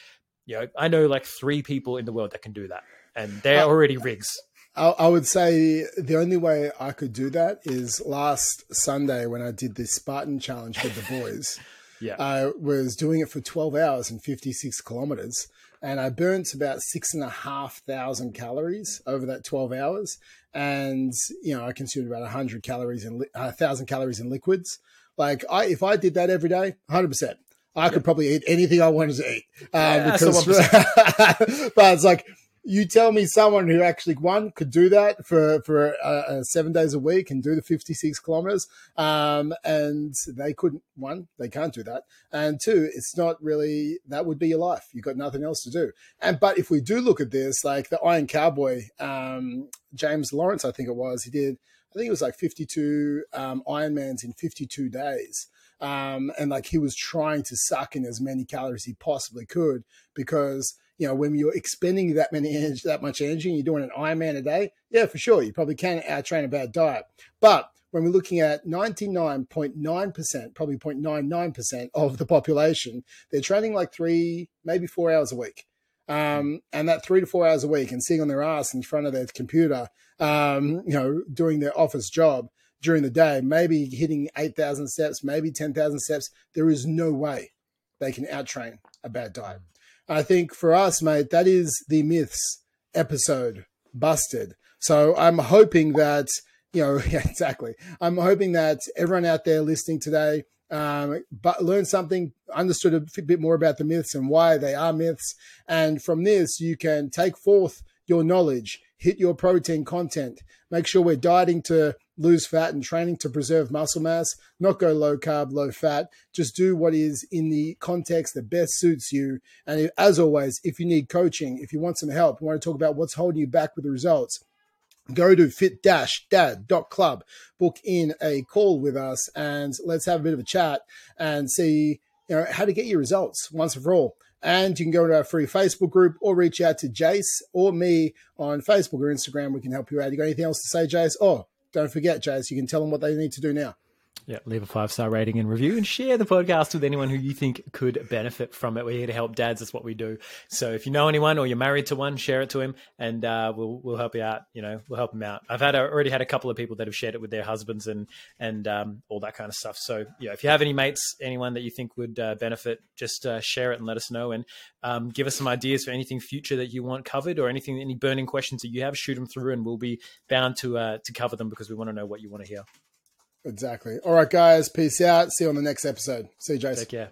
You know, I know like three people in the world that can do that, and they're I, already rigs. I, I would say the only way I could do that is last Sunday when I did this Spartan challenge with the boys. Yeah, I was doing it for twelve hours and fifty-six kilometers, and I burnt about six and a half thousand calories over that twelve hours. And, you know, I consumed about a hundred calories and a thousand calories in liquids. Like I, if I did that every day, one hundred percent, I could yep. probably eat anything I wanted to eat. Um, yeah, because, but it's like, you tell me someone who actually, one, could do that for, for uh, seven days a week and do the fifty-six kilometers, um, and they couldn't. One, they can't do that. And two, it's not really, that would be your life. You've got nothing else to do. And but if we do look at this, like the Iron Cowboy, um, James Lawrence, I think it was, he did, I think it was like fifty-two um, Ironmans in fifty-two days. Um, and like he was trying to suck in as many calories he possibly could, because you know, when you're expending that many energy, that much energy, and you're doing an Ironman a day, yeah, for sure, you probably can out-train a bad diet. But when we're looking at ninety-nine point nine percent, probably zero point nine nine percent of the population, they're training like three, maybe four hours a week. Um, and that three to four hours a week and sitting on their ass in front of their computer, um, you know, doing their office job during the day, maybe hitting eight thousand steps, maybe ten thousand steps. There is no way they can out-train a bad diet. I think for us, mate, that is the myths episode busted. So I'm hoping that, you know, yeah, exactly. I'm hoping that everyone out there listening today um, but learned something, understood a bit more about the myths and why they are myths. And from this, you can take forth your knowledge, hit your protein content, make sure we're dieting to lose fat and training to preserve muscle mass, not go low carb, low fat. Just do what is in the context that best suits you. And as always, if you need coaching, if you want some help, you want to talk about what's holding you back with the results, go to fit dad dot club, book in a call with us, and let's have a bit of a chat and see, you know, how to get your results once and for all. And you can go to our free Facebook group or reach out to Jace or me on Facebook or Instagram. We can help you out. You got anything else to say, Jace? Oh, don't forget, Jace, you can tell them what they need to do now. Yeah, leave a five-star rating and review, and share the podcast with anyone who you think could benefit from it. We're here to help dads. That's what we do. So if you know anyone or you're married to one, share it to him, and uh, we'll we'll help you out. You know, we'll help them out. I've had I already had a couple of people that have shared it with their husbands and and um, all that kind of stuff. So yeah, if you have any mates, anyone that you think would uh, benefit, just uh, share it and let us know, and um, give us some ideas for anything future that you want covered, or anything, any burning questions that you have. Shoot them through, and we'll be bound to uh, to cover them, because we want to know what you want to hear. Exactly. All right, guys. Peace out. See you on the next episode. See you, Jason. Take care.